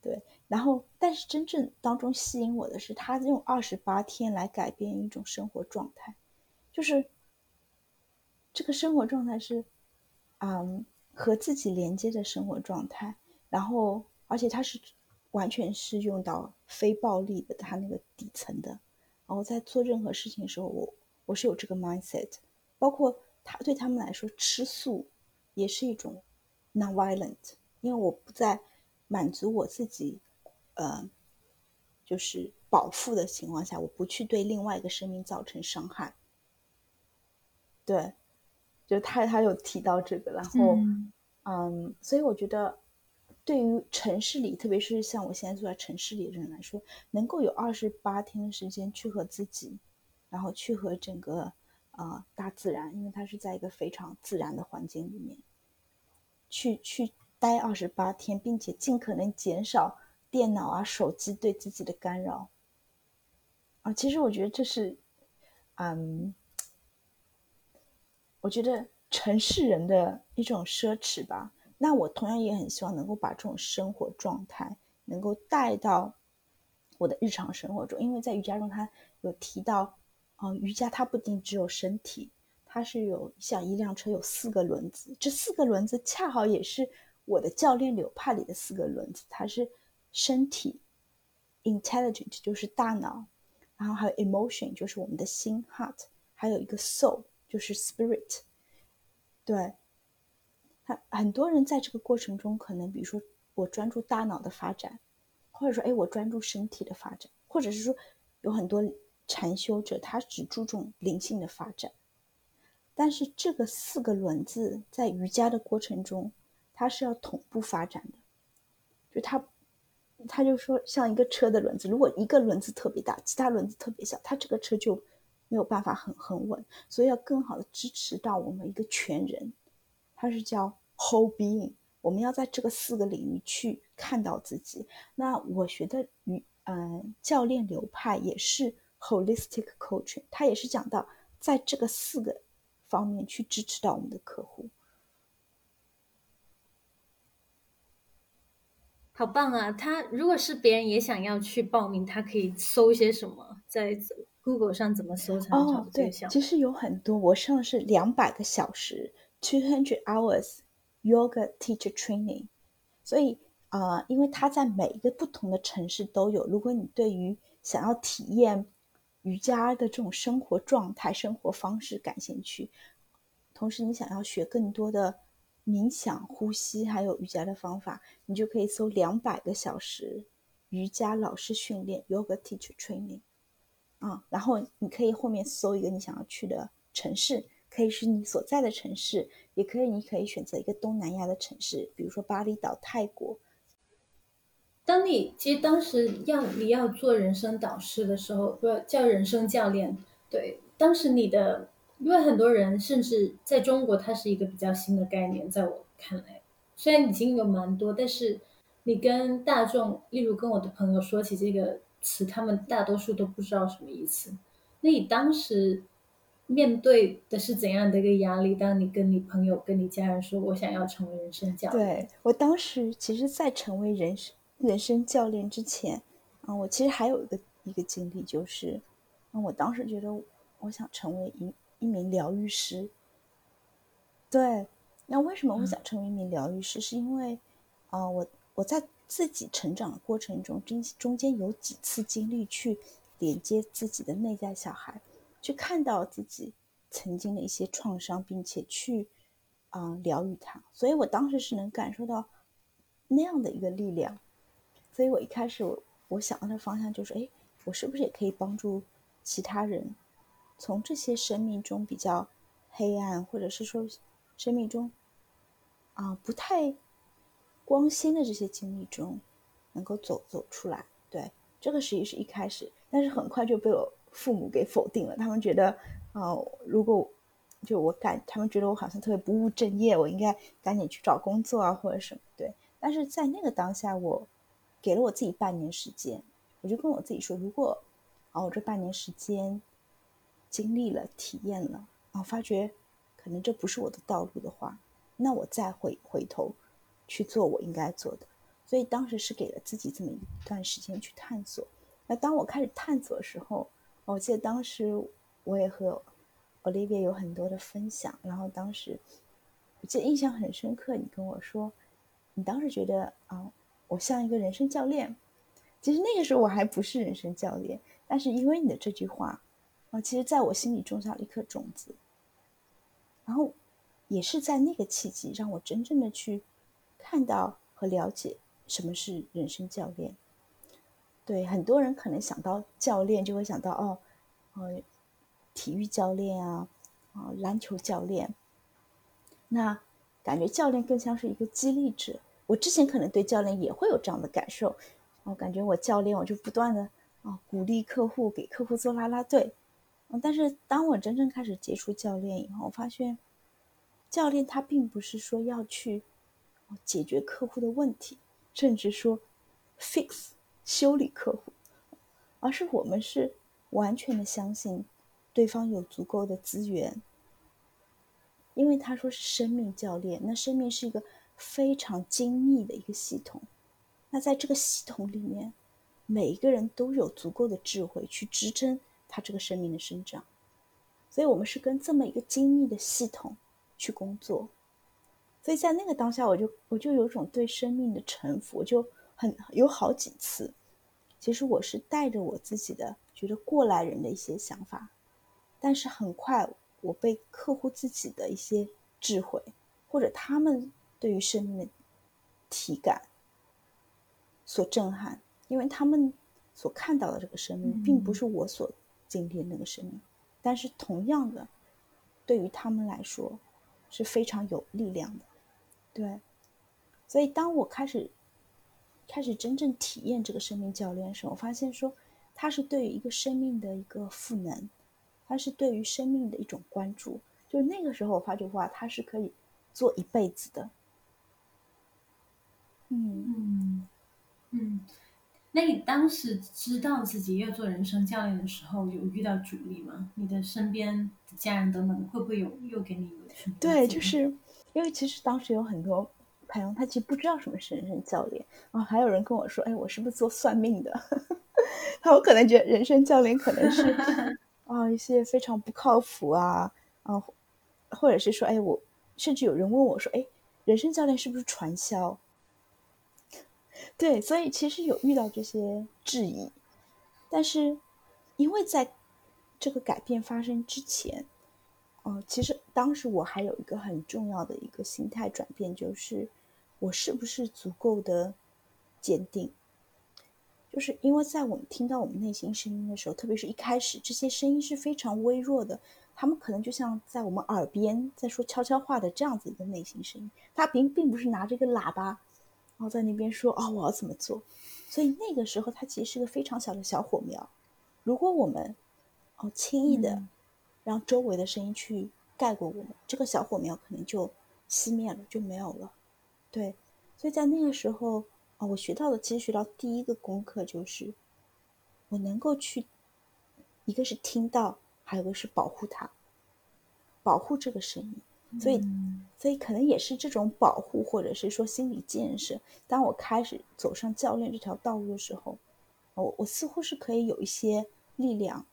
对，然后但是真正当中吸引我的是他用28天来改变一种生活状态，就是这个生活状态是和自己连接的生活状态，然后而且他是完全是用到非暴力的他那个底层的，然后在做任何事情的时候我是有这个 mindset， 包括他对他们来说吃素也是一种 nonviolent， 因为我不再满足我自己就是饱腹的情况下，我不去对另外一个生命造成伤害。对，就他有提到这个，然后所以我觉得对于城市里，特别是像我现在住在城市里的人来说，能够有28天的时间去和自己，然后去和整个大自然，因为它是在一个非常自然的环境里面去待28天，并且尽可能减少电脑啊手机对自己的干扰啊，其实我觉得这是我觉得城市人的一种奢侈吧。那我同样也很希望能够把这种生活状态能够带到我的日常生活中，因为在瑜伽中他有提到瑜伽它不仅只有身体，它是有像一辆车有4个轮子，这4个轮子恰好也是我的教练流派里的4个轮子，它是身体 intelligent 就是大脑，然后还有 emotion 就是我们的心 heart， 还有一个 soul 就是 spirit。 对，很多人在这个过程中可能比如说我专注大脑的发展，或者说我专注身体的发展，或者是说有很多禅修者他只注重灵性的发展，但是这个4个轮子在瑜伽的过程中它是要同步发展的，就他就说像一个车的轮子，如果一个轮子特别大，其他轮子特别小，它这个车就没有办法很稳，所以要更好的支持到我们一个全人，它是叫 whole being， 我们要在这个4个领域去看到自己。那我学的教练流派也是 holistic coaching， 它也是讲到在这个4个方面去支持到我们的客户。好棒啊，他如果是别人也想要去报名，他可以搜些什么，在 Google 上怎么搜才能找对象？对，其实有很多，我上是200个小时 200 hours yoga teacher training， 所以因为他在每一个不同的城市都有，如果你对于想要体验瑜伽的这种生活状态生活方式感兴趣，同时你想要学更多的冥想呼吸还有瑜伽的方法，你就可以搜200个小时瑜伽老师训练 yoga teacher training 然后你可以后面搜一个你想要去的城市，可以是你所在的城市，也可以你可以选择一个东南亚的城市，比如说巴厘岛、泰国。当时你要做人生导师的时候，叫人生教练，对，当时你的，因为很多人甚至在中国它是一个比较新的概念，在我看来虽然已经有蛮多，但是你跟大众，例如跟我的朋友说起这个词，他们大多数都不知道什么意思。那你当时面对的是怎样的一个压力，当你跟你朋友跟你家人说我想要成为人生教练？对，我当时其实在成为人生教练之前我其实还有一个经历，就是我当时觉得我想成为一名疗愈师。对，那为什么我想成为一名疗愈师，是因为我在自己成长的过程中中间有几次经历去连接自己的内在小孩，去看到自己曾经的一些创伤，并且去疗愈它，所以我当时是能感受到那样的一个力量。所以我一开始我想到的方向就是我是不是也可以帮助其他人从这些生命中比较黑暗，或者是说生命中不太光鲜的这些经历中能够走出来。对，这个实际是一开始。但是很快就被我父母给否定了。他们觉得如果就我他们觉得我好像特别不务正业，我应该赶紧去找工作啊或者什么。对，但是在那个当下，我给了我自己半年时间，我就跟我自己说，如果我这半年时间经历了体验了，发觉可能这不是我的道路的话，那我再回头去做我应该做的。所以当时是给了自己这么一段时间去探索。那当我开始探索的时候，我记得当时我也和 Olivia 有很多的分享，然后当时我记得印象很深刻，你跟我说你当时觉得我像一个人生教练。其实那个时候我还不是人生教练，但是因为你的这句话其实在我心里种下了一颗种子，然后也是在那个契机让我真正的去看到和了解什么是人生教练。对，很多人可能想到教练就会想到体育教练啊，篮球教练，那感觉教练更像是一个激励者。我之前可能对教练也会有这样的感受，我感觉我教练我就不断的鼓励客户，给客户做啦啦队。但是当我真正开始接触教练以后，我发现教练他并不是说要去解决客户的问题，甚至说 fix 修理客户，而是我们是完全的相信对方有足够的资源。因为他说是生命教练，那生命是一个非常精密的一个系统，那在这个系统里面每一个人都有足够的智慧去支撑他这个生命的生长。所以我们是跟这么一个精密的系统去工作。所以在那个当下，我就有一种对生命的臣服。我就有好几次，其实我是带着我自己的觉得过来人的一些想法，但是很快我被客户自己的一些智慧或者他们对于生命的体感所震撼。因为他们所看到的这个生命并不是我所经历的那个生命，但是同样的对于他们来说是非常有力量的。对，所以当我开始真正体验这个生命教练的时候，我发现说它是对于一个生命的一个赋能，它是对于生命的一种关注。就是那个时候我发觉哇，它是可以做一辈子的。那你当时知道自己要做人生教练的时候，有遇到阻力吗？你的身边的家人等等会不会又给你有？对，就是因为其实当时有很多朋友他其实不知道什么是人生教练，然后还有人跟我说哎，我是不是做算命的？他我可能觉得人生教练可能是一些非常不靠谱啊，或者是说哎，我甚至有人问我说哎，人生教练是不是传销？对，所以其实有遇到这些质疑，但是因为在这个改变发生之前其实当时我还有一个很重要的一个心态转变，就是我是不是足够的坚定。就是因为在我们听到我们内心声音的时候，特别是一开始这些声音是非常微弱的，他们可能就像在我们耳边在说悄悄话的这样子一个内心声音，他并不是拿着一个喇叭然后在那边说我要怎么做。所以那个时候它其实是个非常小的小火苗，如果我们轻易的让周围的声音去盖过我们，这个小火苗可能就熄灭了，就没有了。对，所以在那个时候我其实学到第一个功课，就是我能够去一个是听到，还有一个是保护这个声音。所以可能也是这种保护或者是说心理建设，当我开始走上教练这条道路的时候，我似乎是可以有一些力量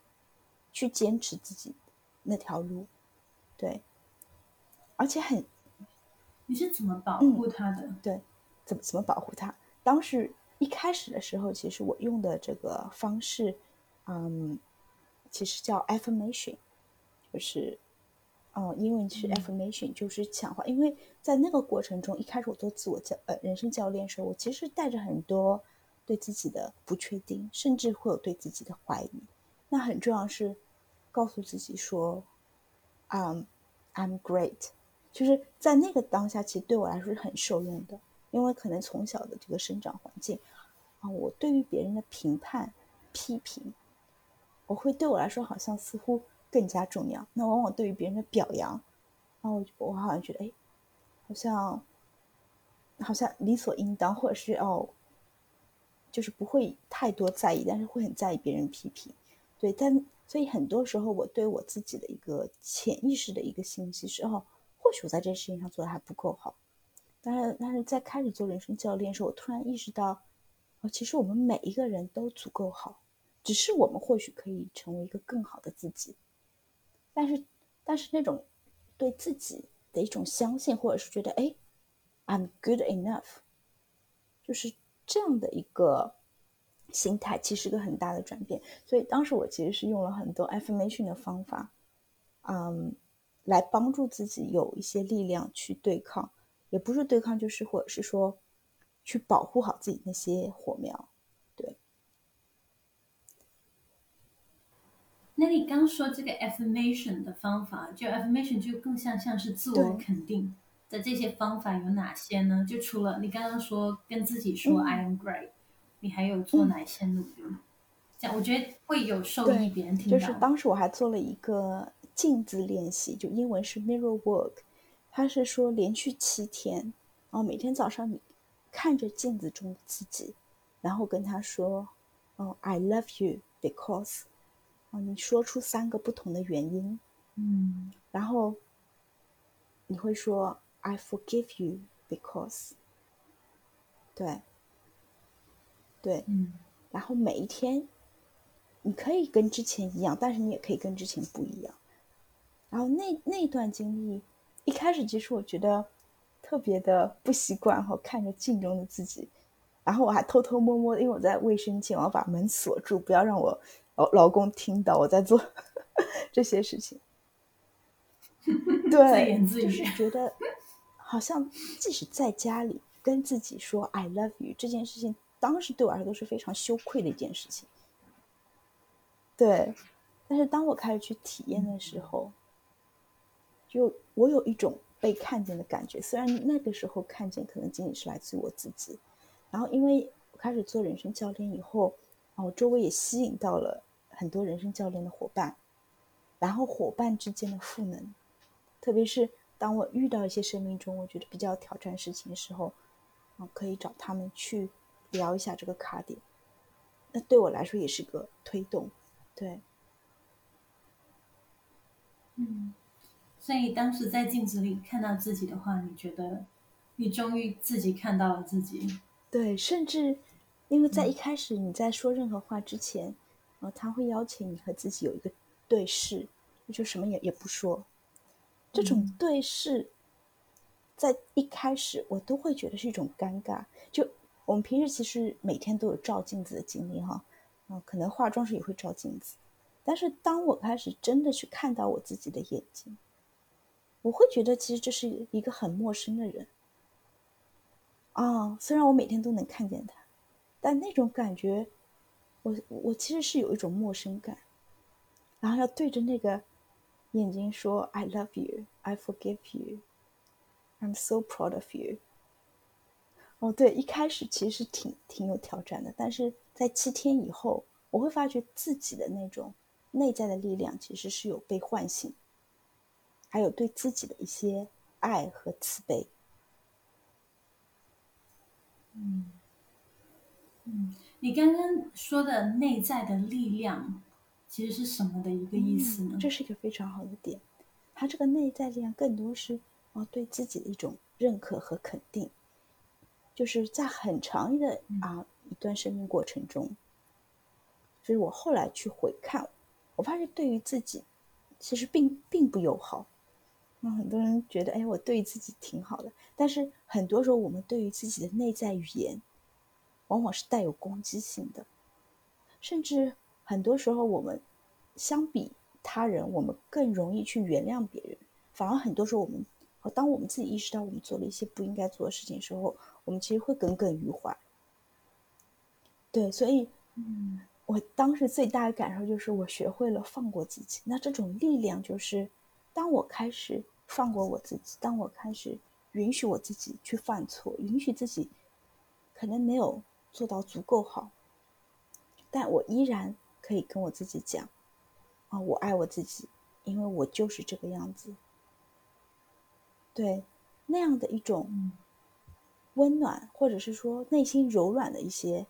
去坚持自己那条路。对，而且你是怎么保护他的？对，怎么保护他？当时一开始的时候，其实我用的这个方式其实叫 affirmation， 就是英文是 affirmation， 就是强化。因为在那个过程中，一开始我做自我人生教练的时候，我其实带着很多对自己的不确定，甚至会有对自己的怀疑。那很重要是告诉自己说I'm great， 就是在那个当下其实对我来说是很受用的。因为可能从小的这个生长环境我对于别人的评判批评我会对我来说好像似乎更加重要。那往往对于别人的表扬，然后我好像觉得，哎，好像理所应当，或者是就是不会太多在意，但是会很在意别人批评。对，所以很多时候我对我自己的一个潜意识的一个信息是，或许我在这件事情上做的还不够好。但是在开始做人生教练的时候，我突然意识到，其实我们每一个人都足够好，只是我们或许可以成为一个更好的自己。但是那种对自己的一种相信，或者是觉得，哎， I'm good enough， 就是这样的一个心态，其实是个很大的转变。所以当时我其实是用了很多 affirmation 的方法，来帮助自己有一些力量去对抗，也不是对抗，就是或者是说去保护好自己那些火苗。对，那你刚说这个 affirmation 的方法，就 affirmation 就更像是自我肯定的，这些方法有哪些呢？就除了你刚刚说跟自己说 I am great， 你还有做哪些努力？这样我觉得会有受益别人听到。就是当时我还做了一个镜子练习，就英文是 mirror work， 它是说连续7天，然后每天早上你看着镜子中的自己，然后跟他说I love you because， 你说出3个不同的原因，然后你会说 I forgive you because， 对、然后每一天你可以跟之前一样，但是你也可以跟之前不一样。然后那段经历一开始其实我觉得特别的不习惯，看着镜中的自己，然后我还偷偷摸摸，因为我在卫生间，我要把门锁住，不要让我老公听到我在做这些事情。对，就是觉得好像即使在家里跟自己说 I love you 这件事情，当时对我来说是非常羞愧的一件事情。对，但是当我开始去体验的时候，就我有一种被看见的感觉，虽然那个时候看见可能仅仅是来自于我自己。然后因为我开始做人生教练以后，我周围也吸引到了很多人生教练的伙伴，然后伙伴之间的赋能，特别是当我遇到一些生命中我觉得比较挑战事情的时候，可以找他们去聊一下这个卡点，那对我来说也是个推动。对，所以当时在镜子里看到自己的话，你觉得你终于自己看到了自己。对，甚至因为在一开始你在说任何话之前，他会邀请你和自己有一个对视，就什么也不说。这种对视在一开始我都会觉得是一种尴尬，就我们平时其实每天都有照镜子的经历可能化妆时也会照镜子，但是当我开始真的去看到我自己的眼睛，我会觉得其实这是一个很陌生的人虽然我每天都能看见他，但那种感觉我其实是有一种陌生感，然后要对着那个眼睛说 I love you, I forgive you, I'm so proud of you。 对，一开始其实挺有挑战的，但是在7天以后我会发觉自己的那种内在的力量其实是有被唤醒，还有对自己的一些爱和慈悲。你刚刚说的内在的力量其实是什么的一个意思呢？这是一个非常好的点，它这个内在力量更多是对自己的一种认可和肯定，就是在很长的一段生命过程中，就是我后来去回看，我发现对于自己其实并不友好。很多人觉得我对于自己挺好的，但是很多时候我们对于自己的内在语言往往是带有攻击性的，甚至很多时候我们相比他人我们更容易去原谅别人，反而很多时候当我们自己意识到我们做了一些不应该做的事情的时候，我们其实会耿耿于怀。对，所以我当时最大的感受就是我学会了放过自己。那这种力量就是当我开始放过我自己，当我开始允许我自己去犯错，允许自己可能没有做到足够好，但我依然可以跟我自己讲啊，我爱我自己，因为我就是这个样子。对，那样的一种温暖，或者是说内心柔软的一些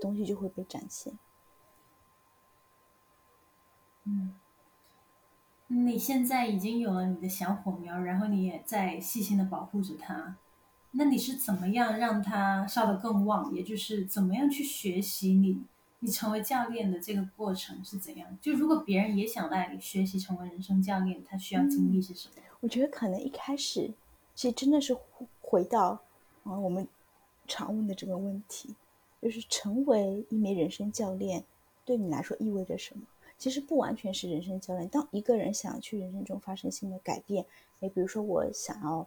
东西就会被展现。嗯，你现在已经有了你的小火苗，然后你也在细心的保护着它，那你是怎么样让它烧得更旺？也就是怎么样去学习你成为教练的这个过程是怎样？就如果别人也想来学习成为人生教练，他需要经历是什么？我觉得可能一开始其实真的是回到我们常问的这个问题，就是成为一名人生教练对你来说意味着什么。其实不完全是人生教练，当一个人想去人生中发生新的改变，比如说我想要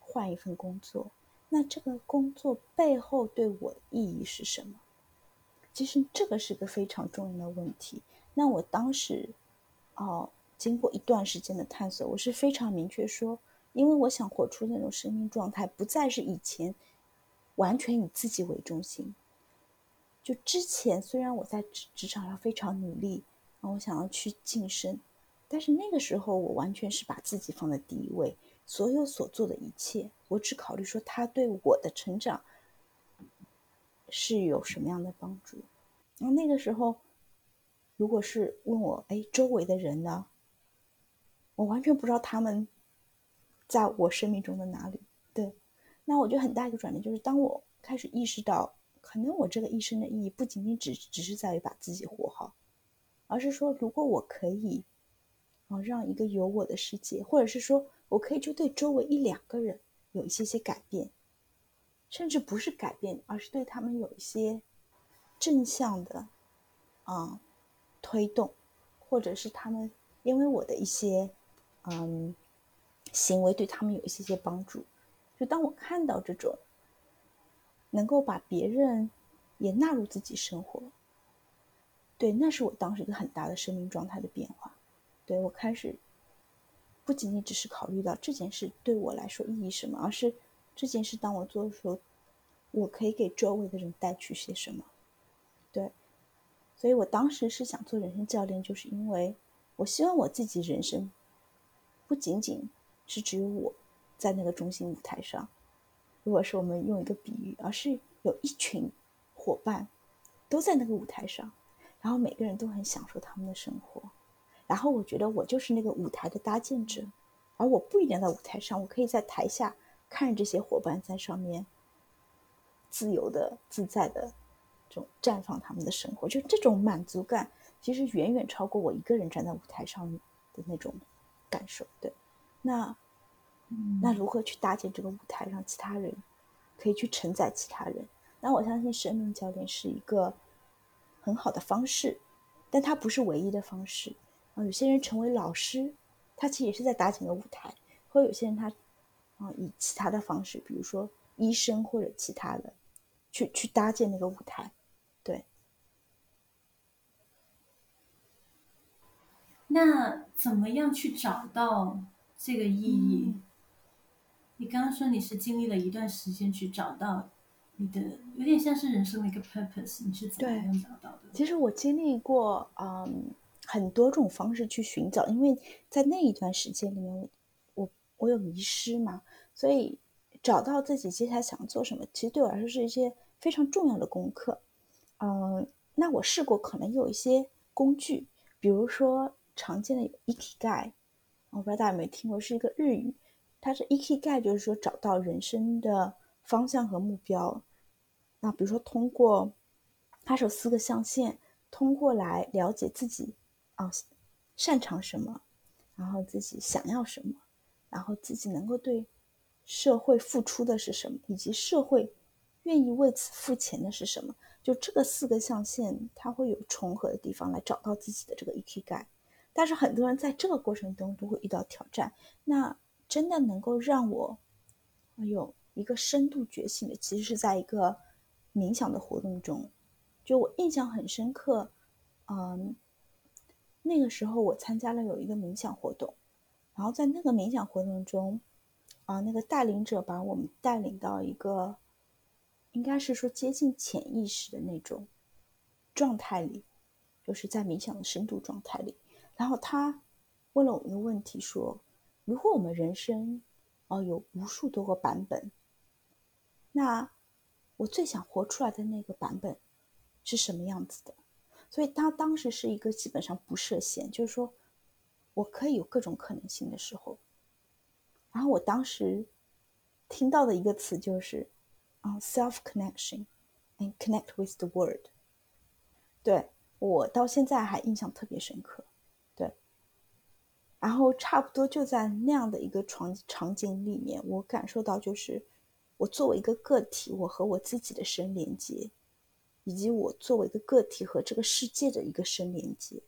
换一份工作，那这个工作背后对我的意义是什么？其实这个是个非常重要的问题。那我当时经过一段时间的探索，我是非常明确说，因为我想活出那种生命状态，不再是以前完全以自己为中心。就之前虽然我在职场上非常努力，然后我想要去晋升，但是那个时候我完全是把自己放在第一位，所有所做的一切我只考虑说它对我的成长是有什么样的帮助。然后那个时候如果是问我周围的人呢，我完全不知道他们在我生命中的哪里。对，那我觉得很大一个转变就是当我开始意识到可能我这个一生的意义不仅仅只是在于把自己活好，而是说如果我可以让一个有我的世界，或者是说我可以就对周围一两个人有一些改变，甚至不是改变，而是对他们有一些正向的推动，或者是他们因为我的一些行为对他们有一些帮助。就当我看到这种能够把别人也纳入自己生活，对，那是我当时一个很大的生命状态的变化。对，我开始不仅仅只是考虑到这件事对我来说意义什么，而是这件事当我做的时候我可以给周围的人带去些什么。对，所以我当时是想做人生教练，就是因为我希望我自己人生不仅仅是只有我在那个中心舞台上，如果是我们用一个比喻，而是有一群伙伴都在那个舞台上，然后每个人都很享受他们的生活，然后我觉得我就是那个舞台的搭建者，而我不一定在舞台上，我可以在台下看着这些伙伴在上面自由的自在的这种绽放他们的生活。就这种满足感其实远远超过我一个人站在舞台上的那种感受。对，那如何去搭建这个舞台，让其他人可以去承载其他人？那我相信生命教练是一个很好的方式，但它不是唯一的方式。有些人成为老师，他其实也是在搭建个舞台，或者有些人他以其他的方式，比如说医生或者其他的，去搭建那个舞台。对。那怎么样去找到这个意义？你刚刚说你是经历了一段时间去找到你的，有点像是人生的一个 purpose， 你是怎么样找到的？其实我经历过很多种方式去寻找，因为在那一段时间里面我有迷失嘛，所以找到自己接下来想做什么其实对我来说是一些非常重要的功课。那我试过可能有一些工具，比如说常见的 ikigai， 我不知道大家有没有听过，是一个日语，它是 ikigai， 就是说找到人生的方向和目标。那比如说通过它是有4个象限，通过来了解自己擅长什么，然后自己想要什么，然后自己能够对社会付出的是什么，以及社会愿意为此付钱的是什么。就这个4个象限它会有重合的地方，来找到自己的这个 ikigai。 但是很多人在这个过程中都会遇到挑战，那真的能够让我有一个深度觉醒的其实是在一个冥想的活动中。就我印象很深刻，那个时候我参加了有一个冥想活动，然后在那个冥想活动中那个带领者把我们带领到一个应该是说接近潜意识的那种状态里，就是在冥想的深度状态里。然后他问了我一个问题说，如果我们人生有无数多个版本，那我最想活出来的那个版本是什么样子的？所以他当时是一个基本上不设限，就是说我可以有各种可能性的时候。然后我当时听到的一个词就是self-connection and connect with the world。 对，我到现在还印象特别深刻。对，然后差不多就在那样的一个场景里面，我感受到就是我作为一个个体，我和我自己的深连接，以及我作为一个个体和这个世界的一个深连接。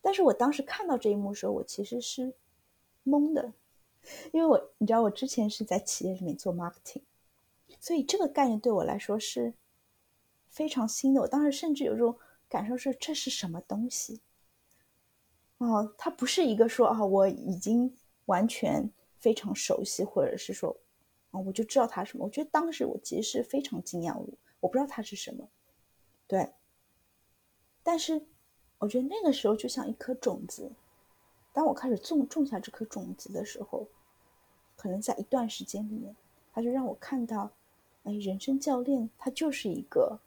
但是我当时看到这一幕的时候，我其实是懵的，因为你知道我之前是在企业里面做 marketing， 所以这个概念对我来说是非常新的。我当时甚至有这种感受，是这是什么东西？它不是一个说我已经完全非常熟悉，或者是说我就知道它什么。我觉得当时我其实是非常惊讶，我不知道它是什么。对，但是我觉得那个时候就像一颗种子，当我开始种下这颗种子的时候，可能在一段时间里面，它就让我看到人生教练它就是一个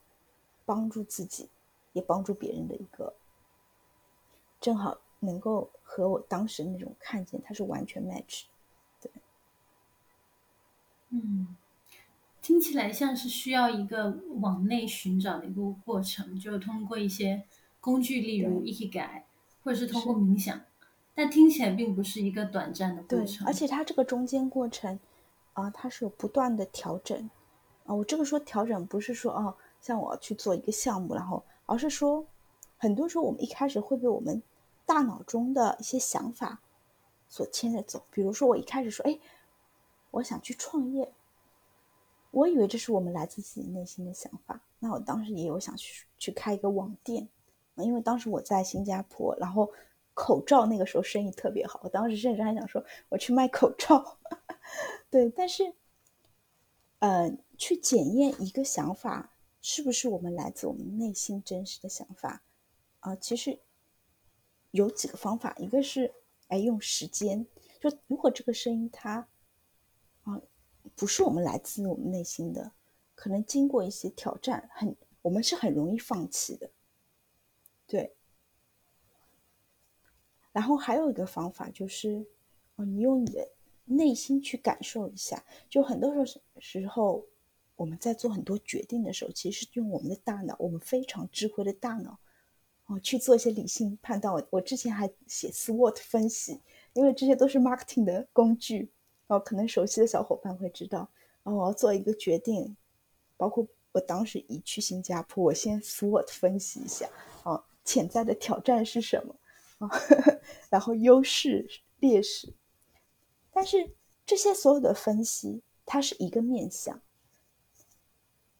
帮助自己也帮助别人的一个，正好能够和我当时那种看见它是完全 match。 对，听起来像是需要一个往内寻找的一个过程，就通过一些工具，例如ikigai，或者是通过冥想，但听起来并不是一个短暂的过程。对，而且它这个中间过程它是有不断的调整我这个说调整不是说像我去做一个项目，然后而是说很多时候我们一开始会被我们大脑中的一些想法所牵着走。比如说我一开始说我想去创业，我以为这是我们来自自己内心的想法。那我当时也有想去开一个网店，因为当时我在新加坡，然后口罩那个时候生意特别好，我当时甚至还想说我去卖口罩对，但是去检验一个想法是不是我们来自我们内心真实的想法其实有几个方法。一个是用时间，就如果这个声音它不是我们来自我们内心的，可能经过一些挑战，我们是很容易放弃的。对，然后还有一个方法就是你用你的内心去感受一下。就很多时候我们在做很多决定的时候，其实是用我们的大脑，我们非常智慧的大脑去做一些理性判断。我之前还写 SWOT 分析，因为这些都是 marketing 的工具可能熟悉的小伙伴会知道我要做一个决定，包括我当时一去新加坡，我先 SWOT 分析一下潜在的挑战是什么然后优势劣势。但是这些所有的分析它是一个面向，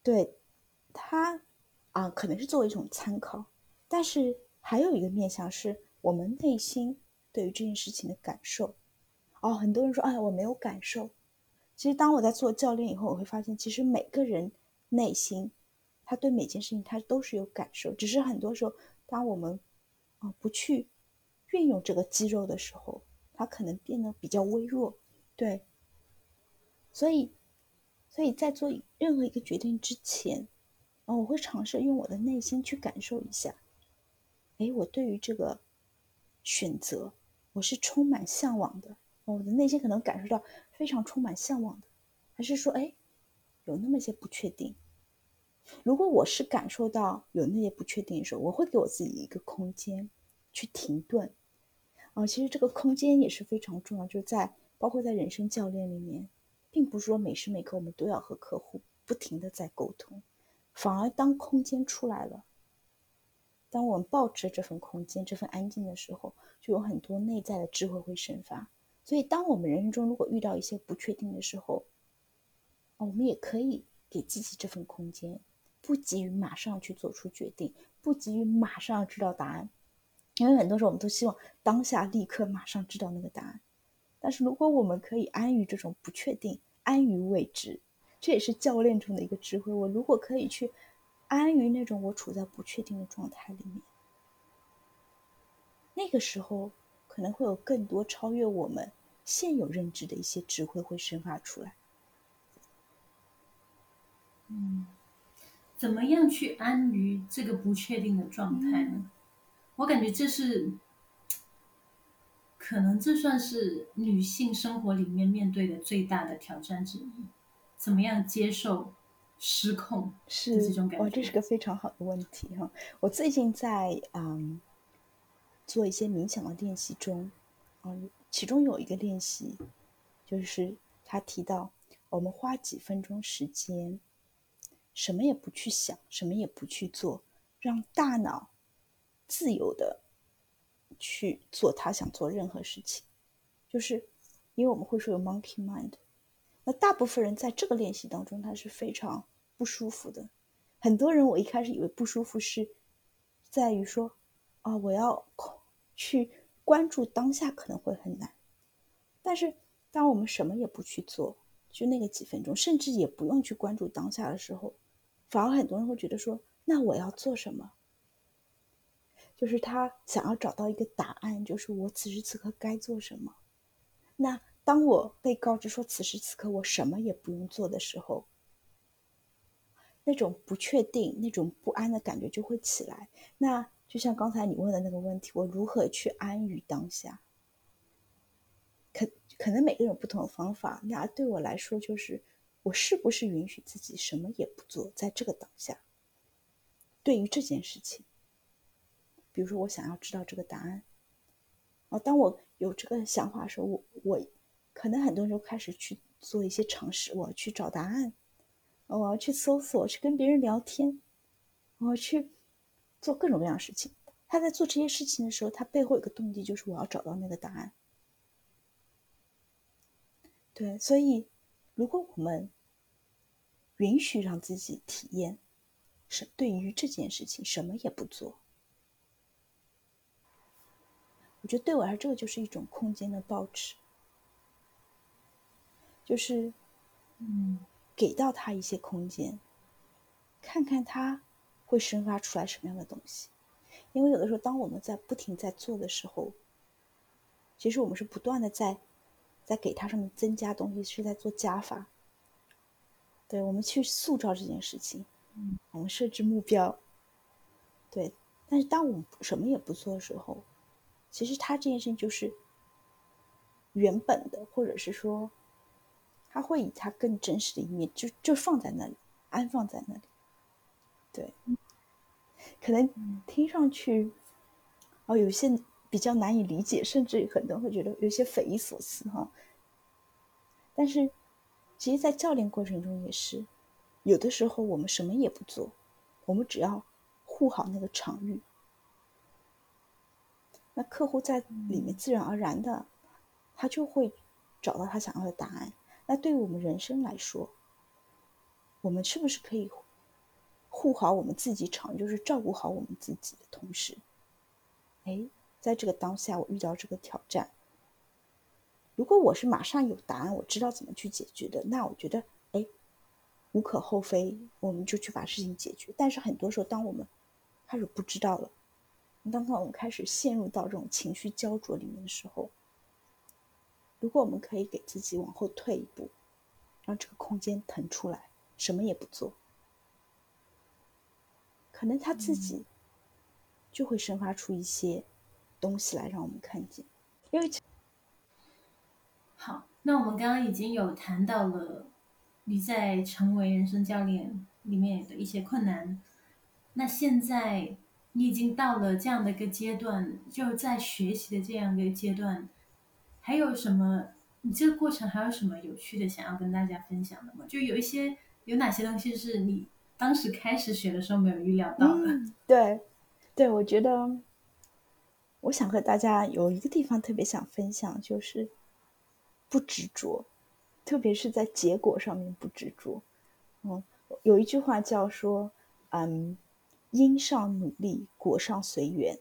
对，它可能是作为一种参考，但是还有一个面向是我们内心对于这件事情的感受很多人说我没有感受。其实当我在做教练以后，我会发现其实每个人内心他对每件事情他都是有感受，只是很多时候当我们不去运用这个肌肉的时候，它可能变得比较微弱。对，所以在做任何一个决定之前我会尝试用我的内心去感受一下我对于这个选择我是充满向往的我的内心可能感受到非常充满向往的，还是说有那么些不确定。如果我是感受到有那些不确定的时候，我会给我自己一个空间去停顿其实这个空间也是非常重要，就在包括在人生教练里面，并不是说每时每刻我们都要和客户不停的在沟通，反而当空间出来了，当我们抱持这份空间这份安静的时候，就有很多内在的智慧会生发。所以当我们人生中如果遇到一些不确定的时候我们也可以给自己这份空间，不急于马上去做出决定，不急于马上知道答案。因为很多时候我们都希望当下立刻马上知道那个答案，但是如果我们可以安于这种不确定，安于未知，这也是教练中的一个智慧。我如果可以去安于那种我处在不确定的状态里面，那个时候可能会有更多超越我们现有认知的一些智慧会生发出来。嗯，怎么样去安于这个不确定的状态呢？我感觉这是可能这算是女性生活里面面对的最大的挑战之一，怎么样接受失控是这种感觉。哇，这是个非常好的问题哈！我最近在做一些冥想的练习中，其中有一个练习就是他提到我们花几分钟时间什么也不去想，什么也不去做，让大脑自由的去做他想做任何事情。就是因为我们会说有 monkey mind， 那大部分人在这个练习当中他是非常不舒服的。很多人我一开始以为不舒服是在于说啊，我要去关注当下可能会很难，但是当我们什么也不去做，就那个几分钟甚至也不用去关注当下的时候，反而很多人会觉得说那我要做什么，就是他想要找到一个答案，就是我此时此刻该做什么。那当我被告知说此时此刻我什么也不用做的时候，那种不确定那种不安的感觉就会起来。那就像刚才你问的那个问题，我如何去安于当下，可能每个人有不同的方法。那对我来说就是我是不是允许自己什么也不做在这个当下，对于这件事情，比如说我想要知道这个答案，当我有这个想法的时候，我可能很多人就开始去做一些尝试，我要去找答案，我要去搜索，去跟别人聊天，我要去做各种各样的事情。他在做这些事情的时候，他背后有个动机，就是我要找到那个答案。对，所以如果我们允许让自己体验是对于这件事情什么也不做，我觉得对我来说这个就是一种空间的保持，就是给到他一些空间，看看他会生发出来什么样的东西。因为有的时候当我们在不停在做的时候，其实我们是不断的在给它上面增加东西，是在做加法。对，我们去塑造这件事情，我们设置目标，对。但是当我们什么也不做的时候，其实它这件事情就是原本的，或者是说它会以它更真实的一面就放在那里，安放在那里。对，可能听上去有些比较难以理解，甚至很多人会觉得有些匪夷所思哈。但是其实在教练过程中也是，有的时候我们什么也不做，我们只要护好那个场域，那客户在里面自然而然的他就会找到他想要的答案。那对于我们人生来说，我们是不是可以护好我们自己场域，就是照顾好我们自己的同时，在这个当下我遇到这个挑战，如果我是马上有答案，我知道怎么去解决的，那我觉得无可厚非，我们就去把事情解决。但是很多时候当我们开始不知道了，当我们开始陷入到这种情绪焦灼里面的时候，如果我们可以给自己往后退一步，让这个空间腾出来，什么也不做，可能他自己就会生发出一些东西来让我们看见。因为好，那我们刚刚已经有谈到了你在成为人生教练里面的一些困难，那现在你已经到了这样的一个阶段，就在学习的这样的一个阶段，还有什么，你这个过程还有什么有趣的想要跟大家分享的吗？就有哪些东西是你当时开始学的时候没有预料到的？对，我觉得我想和大家有一个地方特别想分享，就是不执着，特别是在结果上面不执着。有一句话叫说因上努力，果上随缘。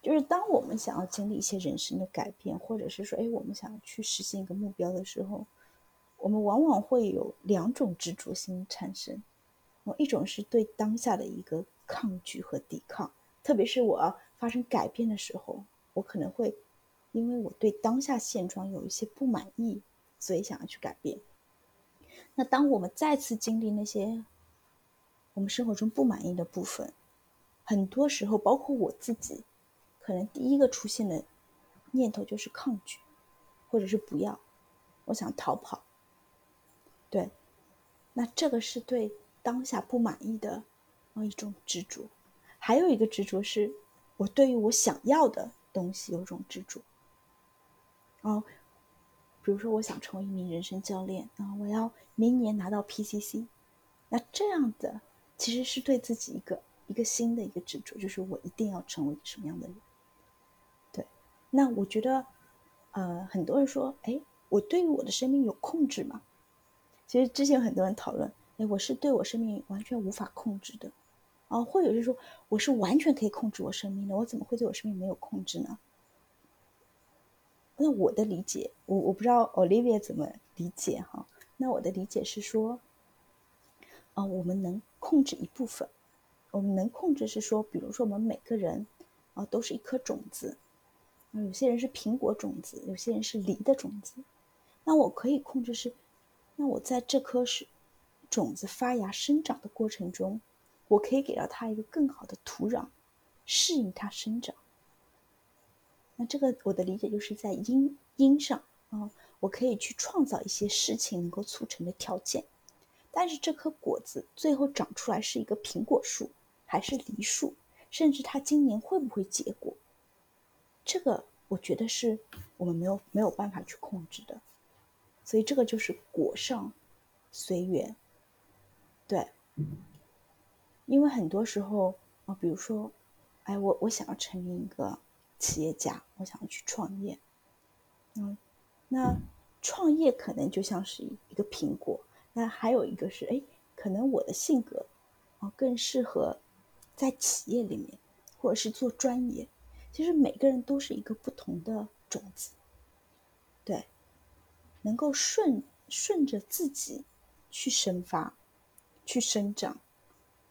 就是当我们想要经历一些人生的改变，或者是说我们想去实现一个目标的时候，我们往往会有两种执着心产生。一种是对当下的一个抗拒和抵抗，特别是我发生改变的时候，我可能会因为我对当下现状有一些不满意，所以想要去改变。那当我们再次经历那些我们生活中不满意的部分，很多时候包括我自己，可能第一个出现的念头就是抗拒，或者是不要，我想逃跑。对，那这个是对当下不满意的一种执着。还有一个执着是我对于我想要的东西有种执着。比如说我想成为一名人生教练，我要明年拿到 PCC。 那这样的其实是对自己一个新的一个执着，就是我一定要成为什么样的人。对，那我觉得很多人说我对于我的生命有控制吗？其实之前有很多人讨论我是对我生命完全无法控制的，或者是说我是完全可以控制我生命的，我怎么会对我生命没有控制呢？那我的理解，我不知道 Olivia 怎么理解哈。那我的理解是说我们能控制一部分，我们能控制是说，比如说我们每个人都是一颗种子，有些人是苹果种子，有些人是梨的种子。那我可以控制是，那我在这颗种子发芽生长的过程中，我可以给到它一个更好的土壤，适应它生长。那这个我的理解就是在因上我可以去创造一些事情能够促成的条件。但是这颗果子最后长出来是一个苹果树还是梨树，甚至它今年会不会结果，这个我觉得是我们没有办法去控制的。所以这个就是果上随缘。对，因为很多时候比如说我想要成为一个企业家，我想要去创业，那创业可能就像是一个苹果，那还有一个是可能我的性格更适合在企业里面或者是做专业。其实每个人都是一个不同的种子。对，能够顺着自己去生发去生长，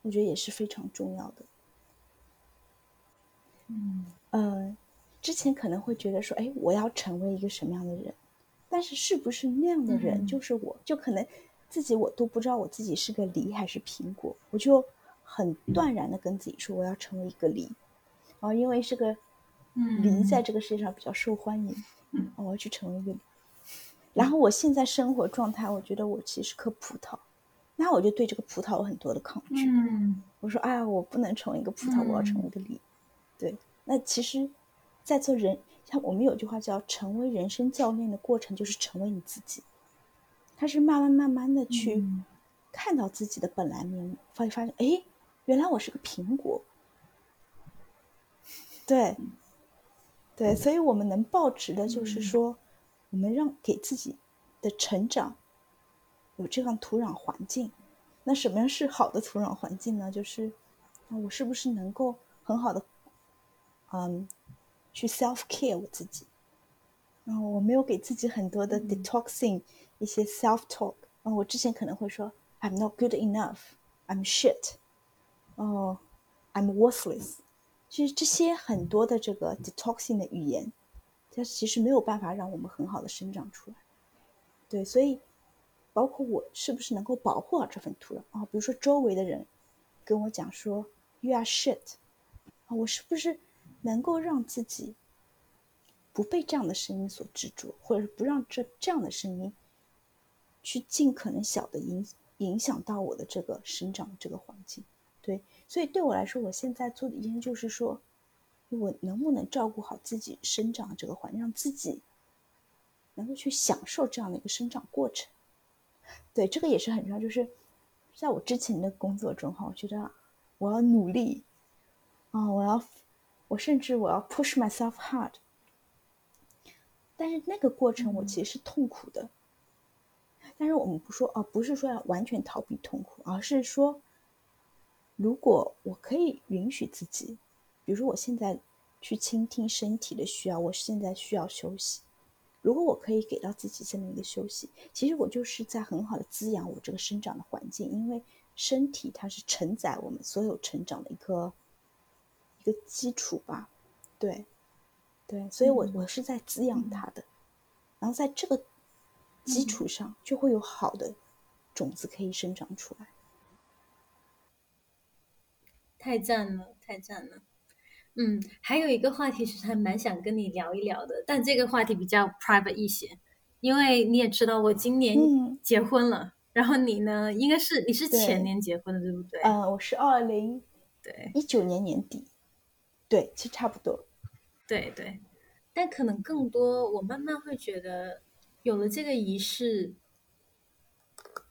我觉得也是非常重要的。之前可能会觉得说我要成为一个什么样的人，但是是不是那样的人就是我，就可能自己我都不知道我自己是个梨还是苹果，我就很断然的跟自己说我要成为一个梨，因为是个梨在这个世界上比较受欢迎，我要去成为一个梨。然后我现在生活状态，我觉得我其实是颗葡萄，那我就对这个葡萄有很多的抗拒。我说我不能成为一个葡萄，我要成为一个梨。对，那其实在做人，像我们有句话叫成为人生教练的过程就是成为你自己，他是慢慢的去看到自己的本来面目，发现原来我是个苹果。对对，所以我们能保持的就是说我们给自己的成长有这样土壤环境。那什么样是好的土壤环境呢？就是我是不是能够很好的去 self care 我自己，我没有给自己很多的 detoxing、一些 self talk。我之前可能会说 I'm not good enough, I'm shit, I'm worthless。 其实这些很多的这个 detoxing 的语言，它其实没有办法让我们很好的生长出来。对，所以包括我是不是能够保护好这份土壤比如说周围的人跟我讲说 You are shit， 我是不是能够让自己不被这样的声音所执着，或者是不让这样的声音去尽可能小的影响到我的这个生长这个环境。对，所以对我来说，我现在做的一件事就是说我能不能照顾好自己生长的这个环境，让自己能够去享受这样的一个生长过程。对，这个也是很重要。就是在我之前的工作中我觉得我要努力我甚至我要 push myself hard， 但是那个过程我其实是痛苦的。但是我们不是说要完全逃避痛苦，而是说如果我可以允许自己，比如说我现在去倾听身体的需要，我现在需要休息，如果我可以给到自己这么一个休息，其实我就是在很好的滋养我这个生长的环境。因为身体它是承载我们所有成长的一个基础吧。对，对，所以我是在滋养它的，然后在这个基础上就会有好的种子可以生长出来。太赞了，太赞了。嗯，还有一个话题是还蛮想跟你聊一聊的，但这个话题比较 private 一些，因为你也知道我今年结婚了，然后你呢，应该是你是前年结婚的， 对不对？我是2019年年底，对，其实差不多。对对，但可能更多，我慢慢会觉得，有了这个仪式，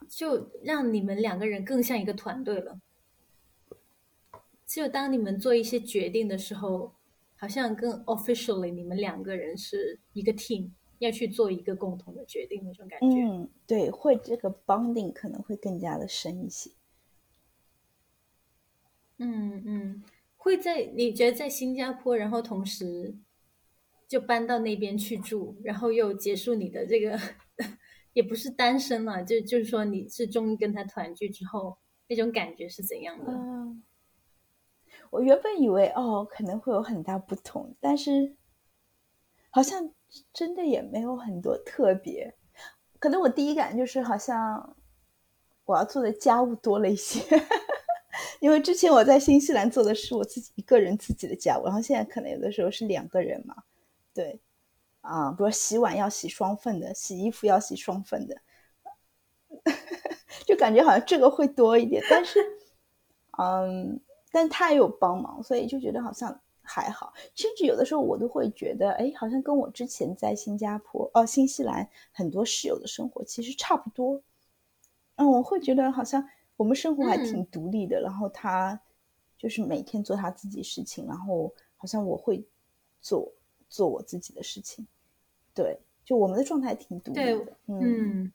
就让你们两个人更像一个团队了。就当你们做一些决定的时候，好像更 officially 你们两个人是一个 team， 要去做一个共同的决定那种感觉。嗯，对，会这个 bonding 可能会更加的深一些。嗯嗯，会在你觉得在新加坡，然后同时就搬到那边去住，然后又结束你的这个也不是单身了，就是说你是终于跟他团聚之后，那种感觉是怎样的？我原本以为可能会有很大不同，但是好像真的也没有很多特别。可能我第一感就是好像我要做的家务多了一些因为之前我在新西兰做的是我自己一个人自己的家务，然后现在可能有的时候是两个人嘛。对啊，比如说洗碗要洗双份的，洗衣服要洗双份的就感觉好像这个会多一点，但是但他也有帮忙，所以就觉得好像还好。甚至有的时候我都会觉得，哎，好像跟我之前在新西兰很多室友的生活其实差不多。我会觉得好像我们生活还挺独立的，然后他就是每天做他自己事情，然后好像我会做我自己的事情。对，就我们的状态挺独立的。对，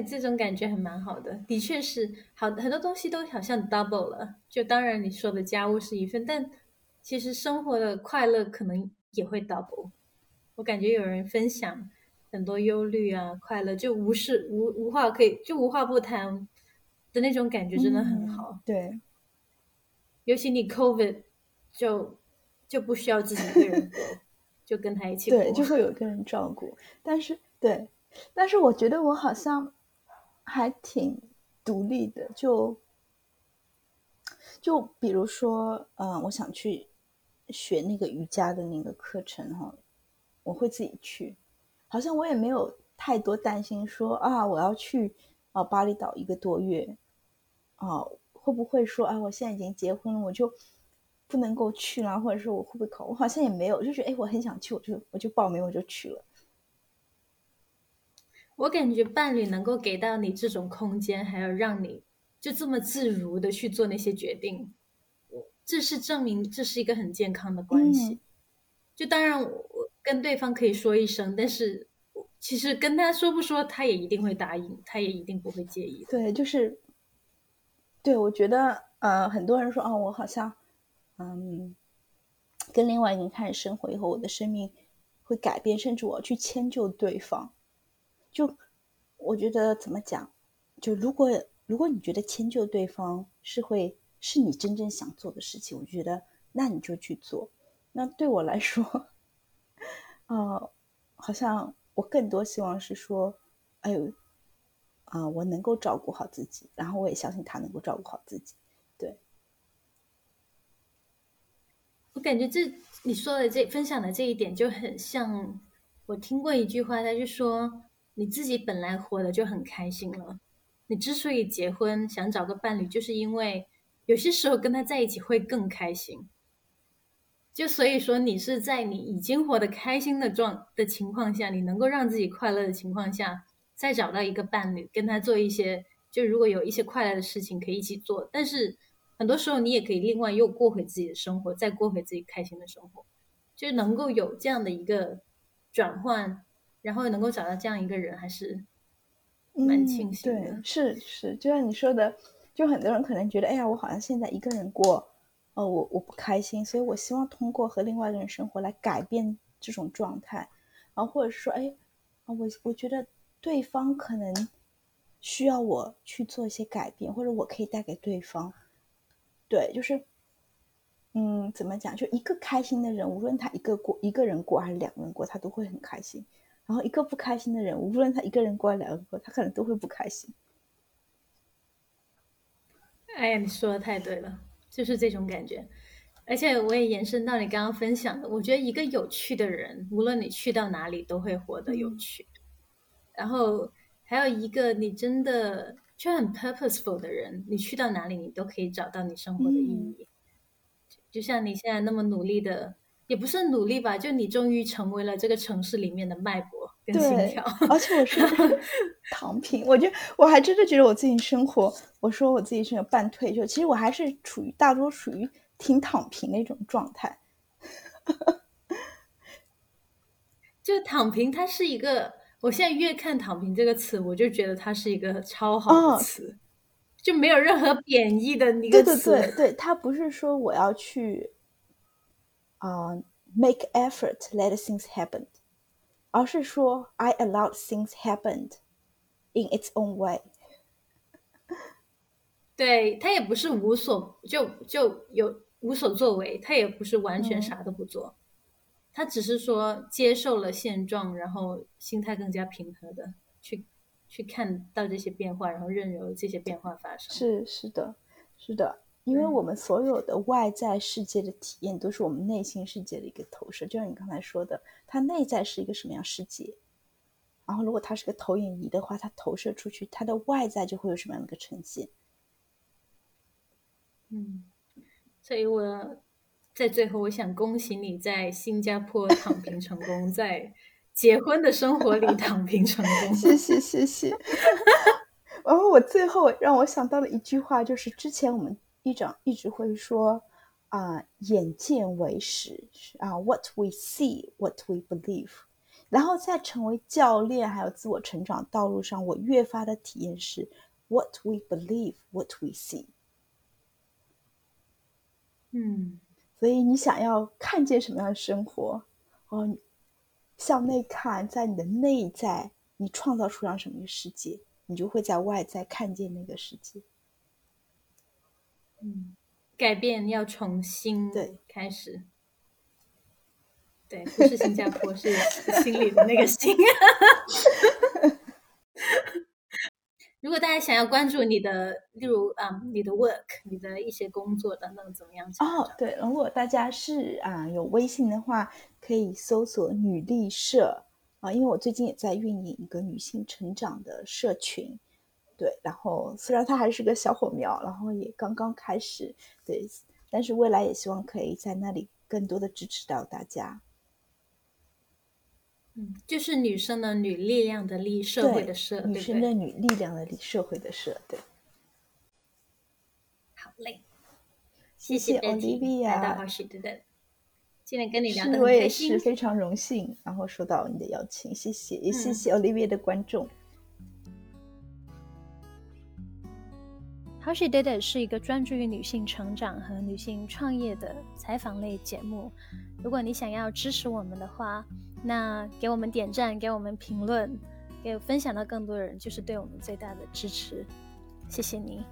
对，这种感觉还蛮好的。的确是好，很多东西都好像 double 了，就当然你说的家务是一份，但其实生活的快乐可能也会 double。 我感觉有人分享很多忧虑啊，快乐就无话可以，就无话不谈的那种感觉真的很好。对，尤其你 COVID 就不需要自己一个人过就跟他一起过，对，就会有个人照顾。但是我觉得我好像还挺独立的，就比如说，我想去学那个瑜伽的那个课程哈，我会自己去，好像我也没有太多担心说我要去巴厘岛1个多月会不会说我现在已经结婚了，我就不能够去了，或者是我会不会考，我好像也没有，就是我很想去，我就报名我就去了。我感觉伴侣能够给到你这种空间，还有让你就这么自如的去做那些决定，这是证明这是一个很健康的关系。就当然我跟对方可以说一声，但是其实跟他说不说，他也一定会答应，他也一定不会介意的。对，就是对，我觉得很多人说我好像跟另外一个人开始生活以后，我的生命会改变，甚至我要去迁就对方。就我觉得怎么讲，就如果你觉得迁就对方是你真正想做的事情，我觉得那你就去做。那对我来说，好像我更多希望是说，哎呦，我能够照顾好自己，然后我也相信他能够照顾好自己。对，我感觉你说的分享的这一点就很像我听过一句话，他就说，你自己本来活得就很开心了，你之所以结婚想找个伴侣，就是因为有些时候跟他在一起会更开心。就所以说你是在你已经活得开心的情况下，你能够让自己快乐的情况下，再找到一个伴侣，跟他做一些，就如果有一些快乐的事情可以一起做，但是很多时候你也可以另外又过回自己的生活，再过回自己开心的生活，就能够有这样的一个转换，然后能够找到这样一个人，还是蛮庆幸的。对，是，就像你说的，就很多人可能觉得，哎呀，我好像现在一个人过，我不开心，所以我希望通过和另外一个人生活来改变这种状态，然后或者是说，哎，我觉得对方可能需要我去做一些改变，或者我可以带给对方。对，就是怎么讲，就一个开心的人，无论他一个人过还是两个人过，他都会很开心。然后一个不开心的人，无论他一个人过还是两个人过，他可能都会不开心。哎呀，你说的太对了，就是这种感觉。而且我也延伸到你刚刚分享的，我觉得一个有趣的人，无论你去到哪里都会活得有趣。然后还有一个你真的就很 purposeful 的人，你去到哪里你都可以找到你生活的意义。就像你现在那么努力的，也不是努力吧，就你终于成为了这个城市里面的脉搏跟心跳。而且我是躺平，我觉得我还真的觉得我自己生活，我说我自己是有半退休，其实我还是大多属于挺躺平的一种状态。就躺平，它是一个，我现在越看躺平这个词，我就觉得它是一个超好的词。就没有任何贬义的一个词。对对对对，他不是说我要去make effort let things happen， 而是说 I allowed things happen in its own way。 对，他也不是无所就有无所作为，他也不是完全啥都不做，他只是说接受了现状，然后心态更加平和的去看到这些变化，然后任由这些变化发生。是的，因为我们所有的外在世界的体验都是我们内心世界的一个投射，就像你刚才说的，它内在是一个什么样世界，然后如果它是个投影仪的话，它投射出去，它的外在就会有什么样的一个呈现。所以我在最后我想恭喜你在新加坡躺平成功，在结婚的生活里躺平成功。谢谢。然后我最后让我想到了一句话，就是之前我们一直会说眼见为实what we see what we believe。 然后在成为教练还有自我成长道路上，我越发的体验是 what we believe what we see。 所以你想要看见什么样的生活，向内看，在你的内在你创造出什么一个世界，你就会在外在看见那个世界。改变要重新开始。 对，不是新加坡是心里的那个心。如果大家想要关注你的，例如你的 work， 你的一些工作等等怎么样？对，如果大家是有微信的话，可以搜索女力社因为我最近也在运营一个女性成长的社群。对，然后虽然它还是个小火苗，然后也刚刚开始，对，但是未来也希望可以在那里更多的支持到大家。就是女生的女，力量的力，社会的社，对，女生的女，力量的力，社会的社。对，好嘞，谢谢 Olivia 来到How She Did It，今天跟你聊得很开心，我也是非常荣幸然后收到你的邀请，谢谢，也谢谢 Olivia 的观众。How She Did It 是一个专注于女性成长和女性创业的采访类节目，如果你想要支持我们的话，那给我们点赞，给我们评论，给分享到更多人，就是对我们最大的支持，谢谢你。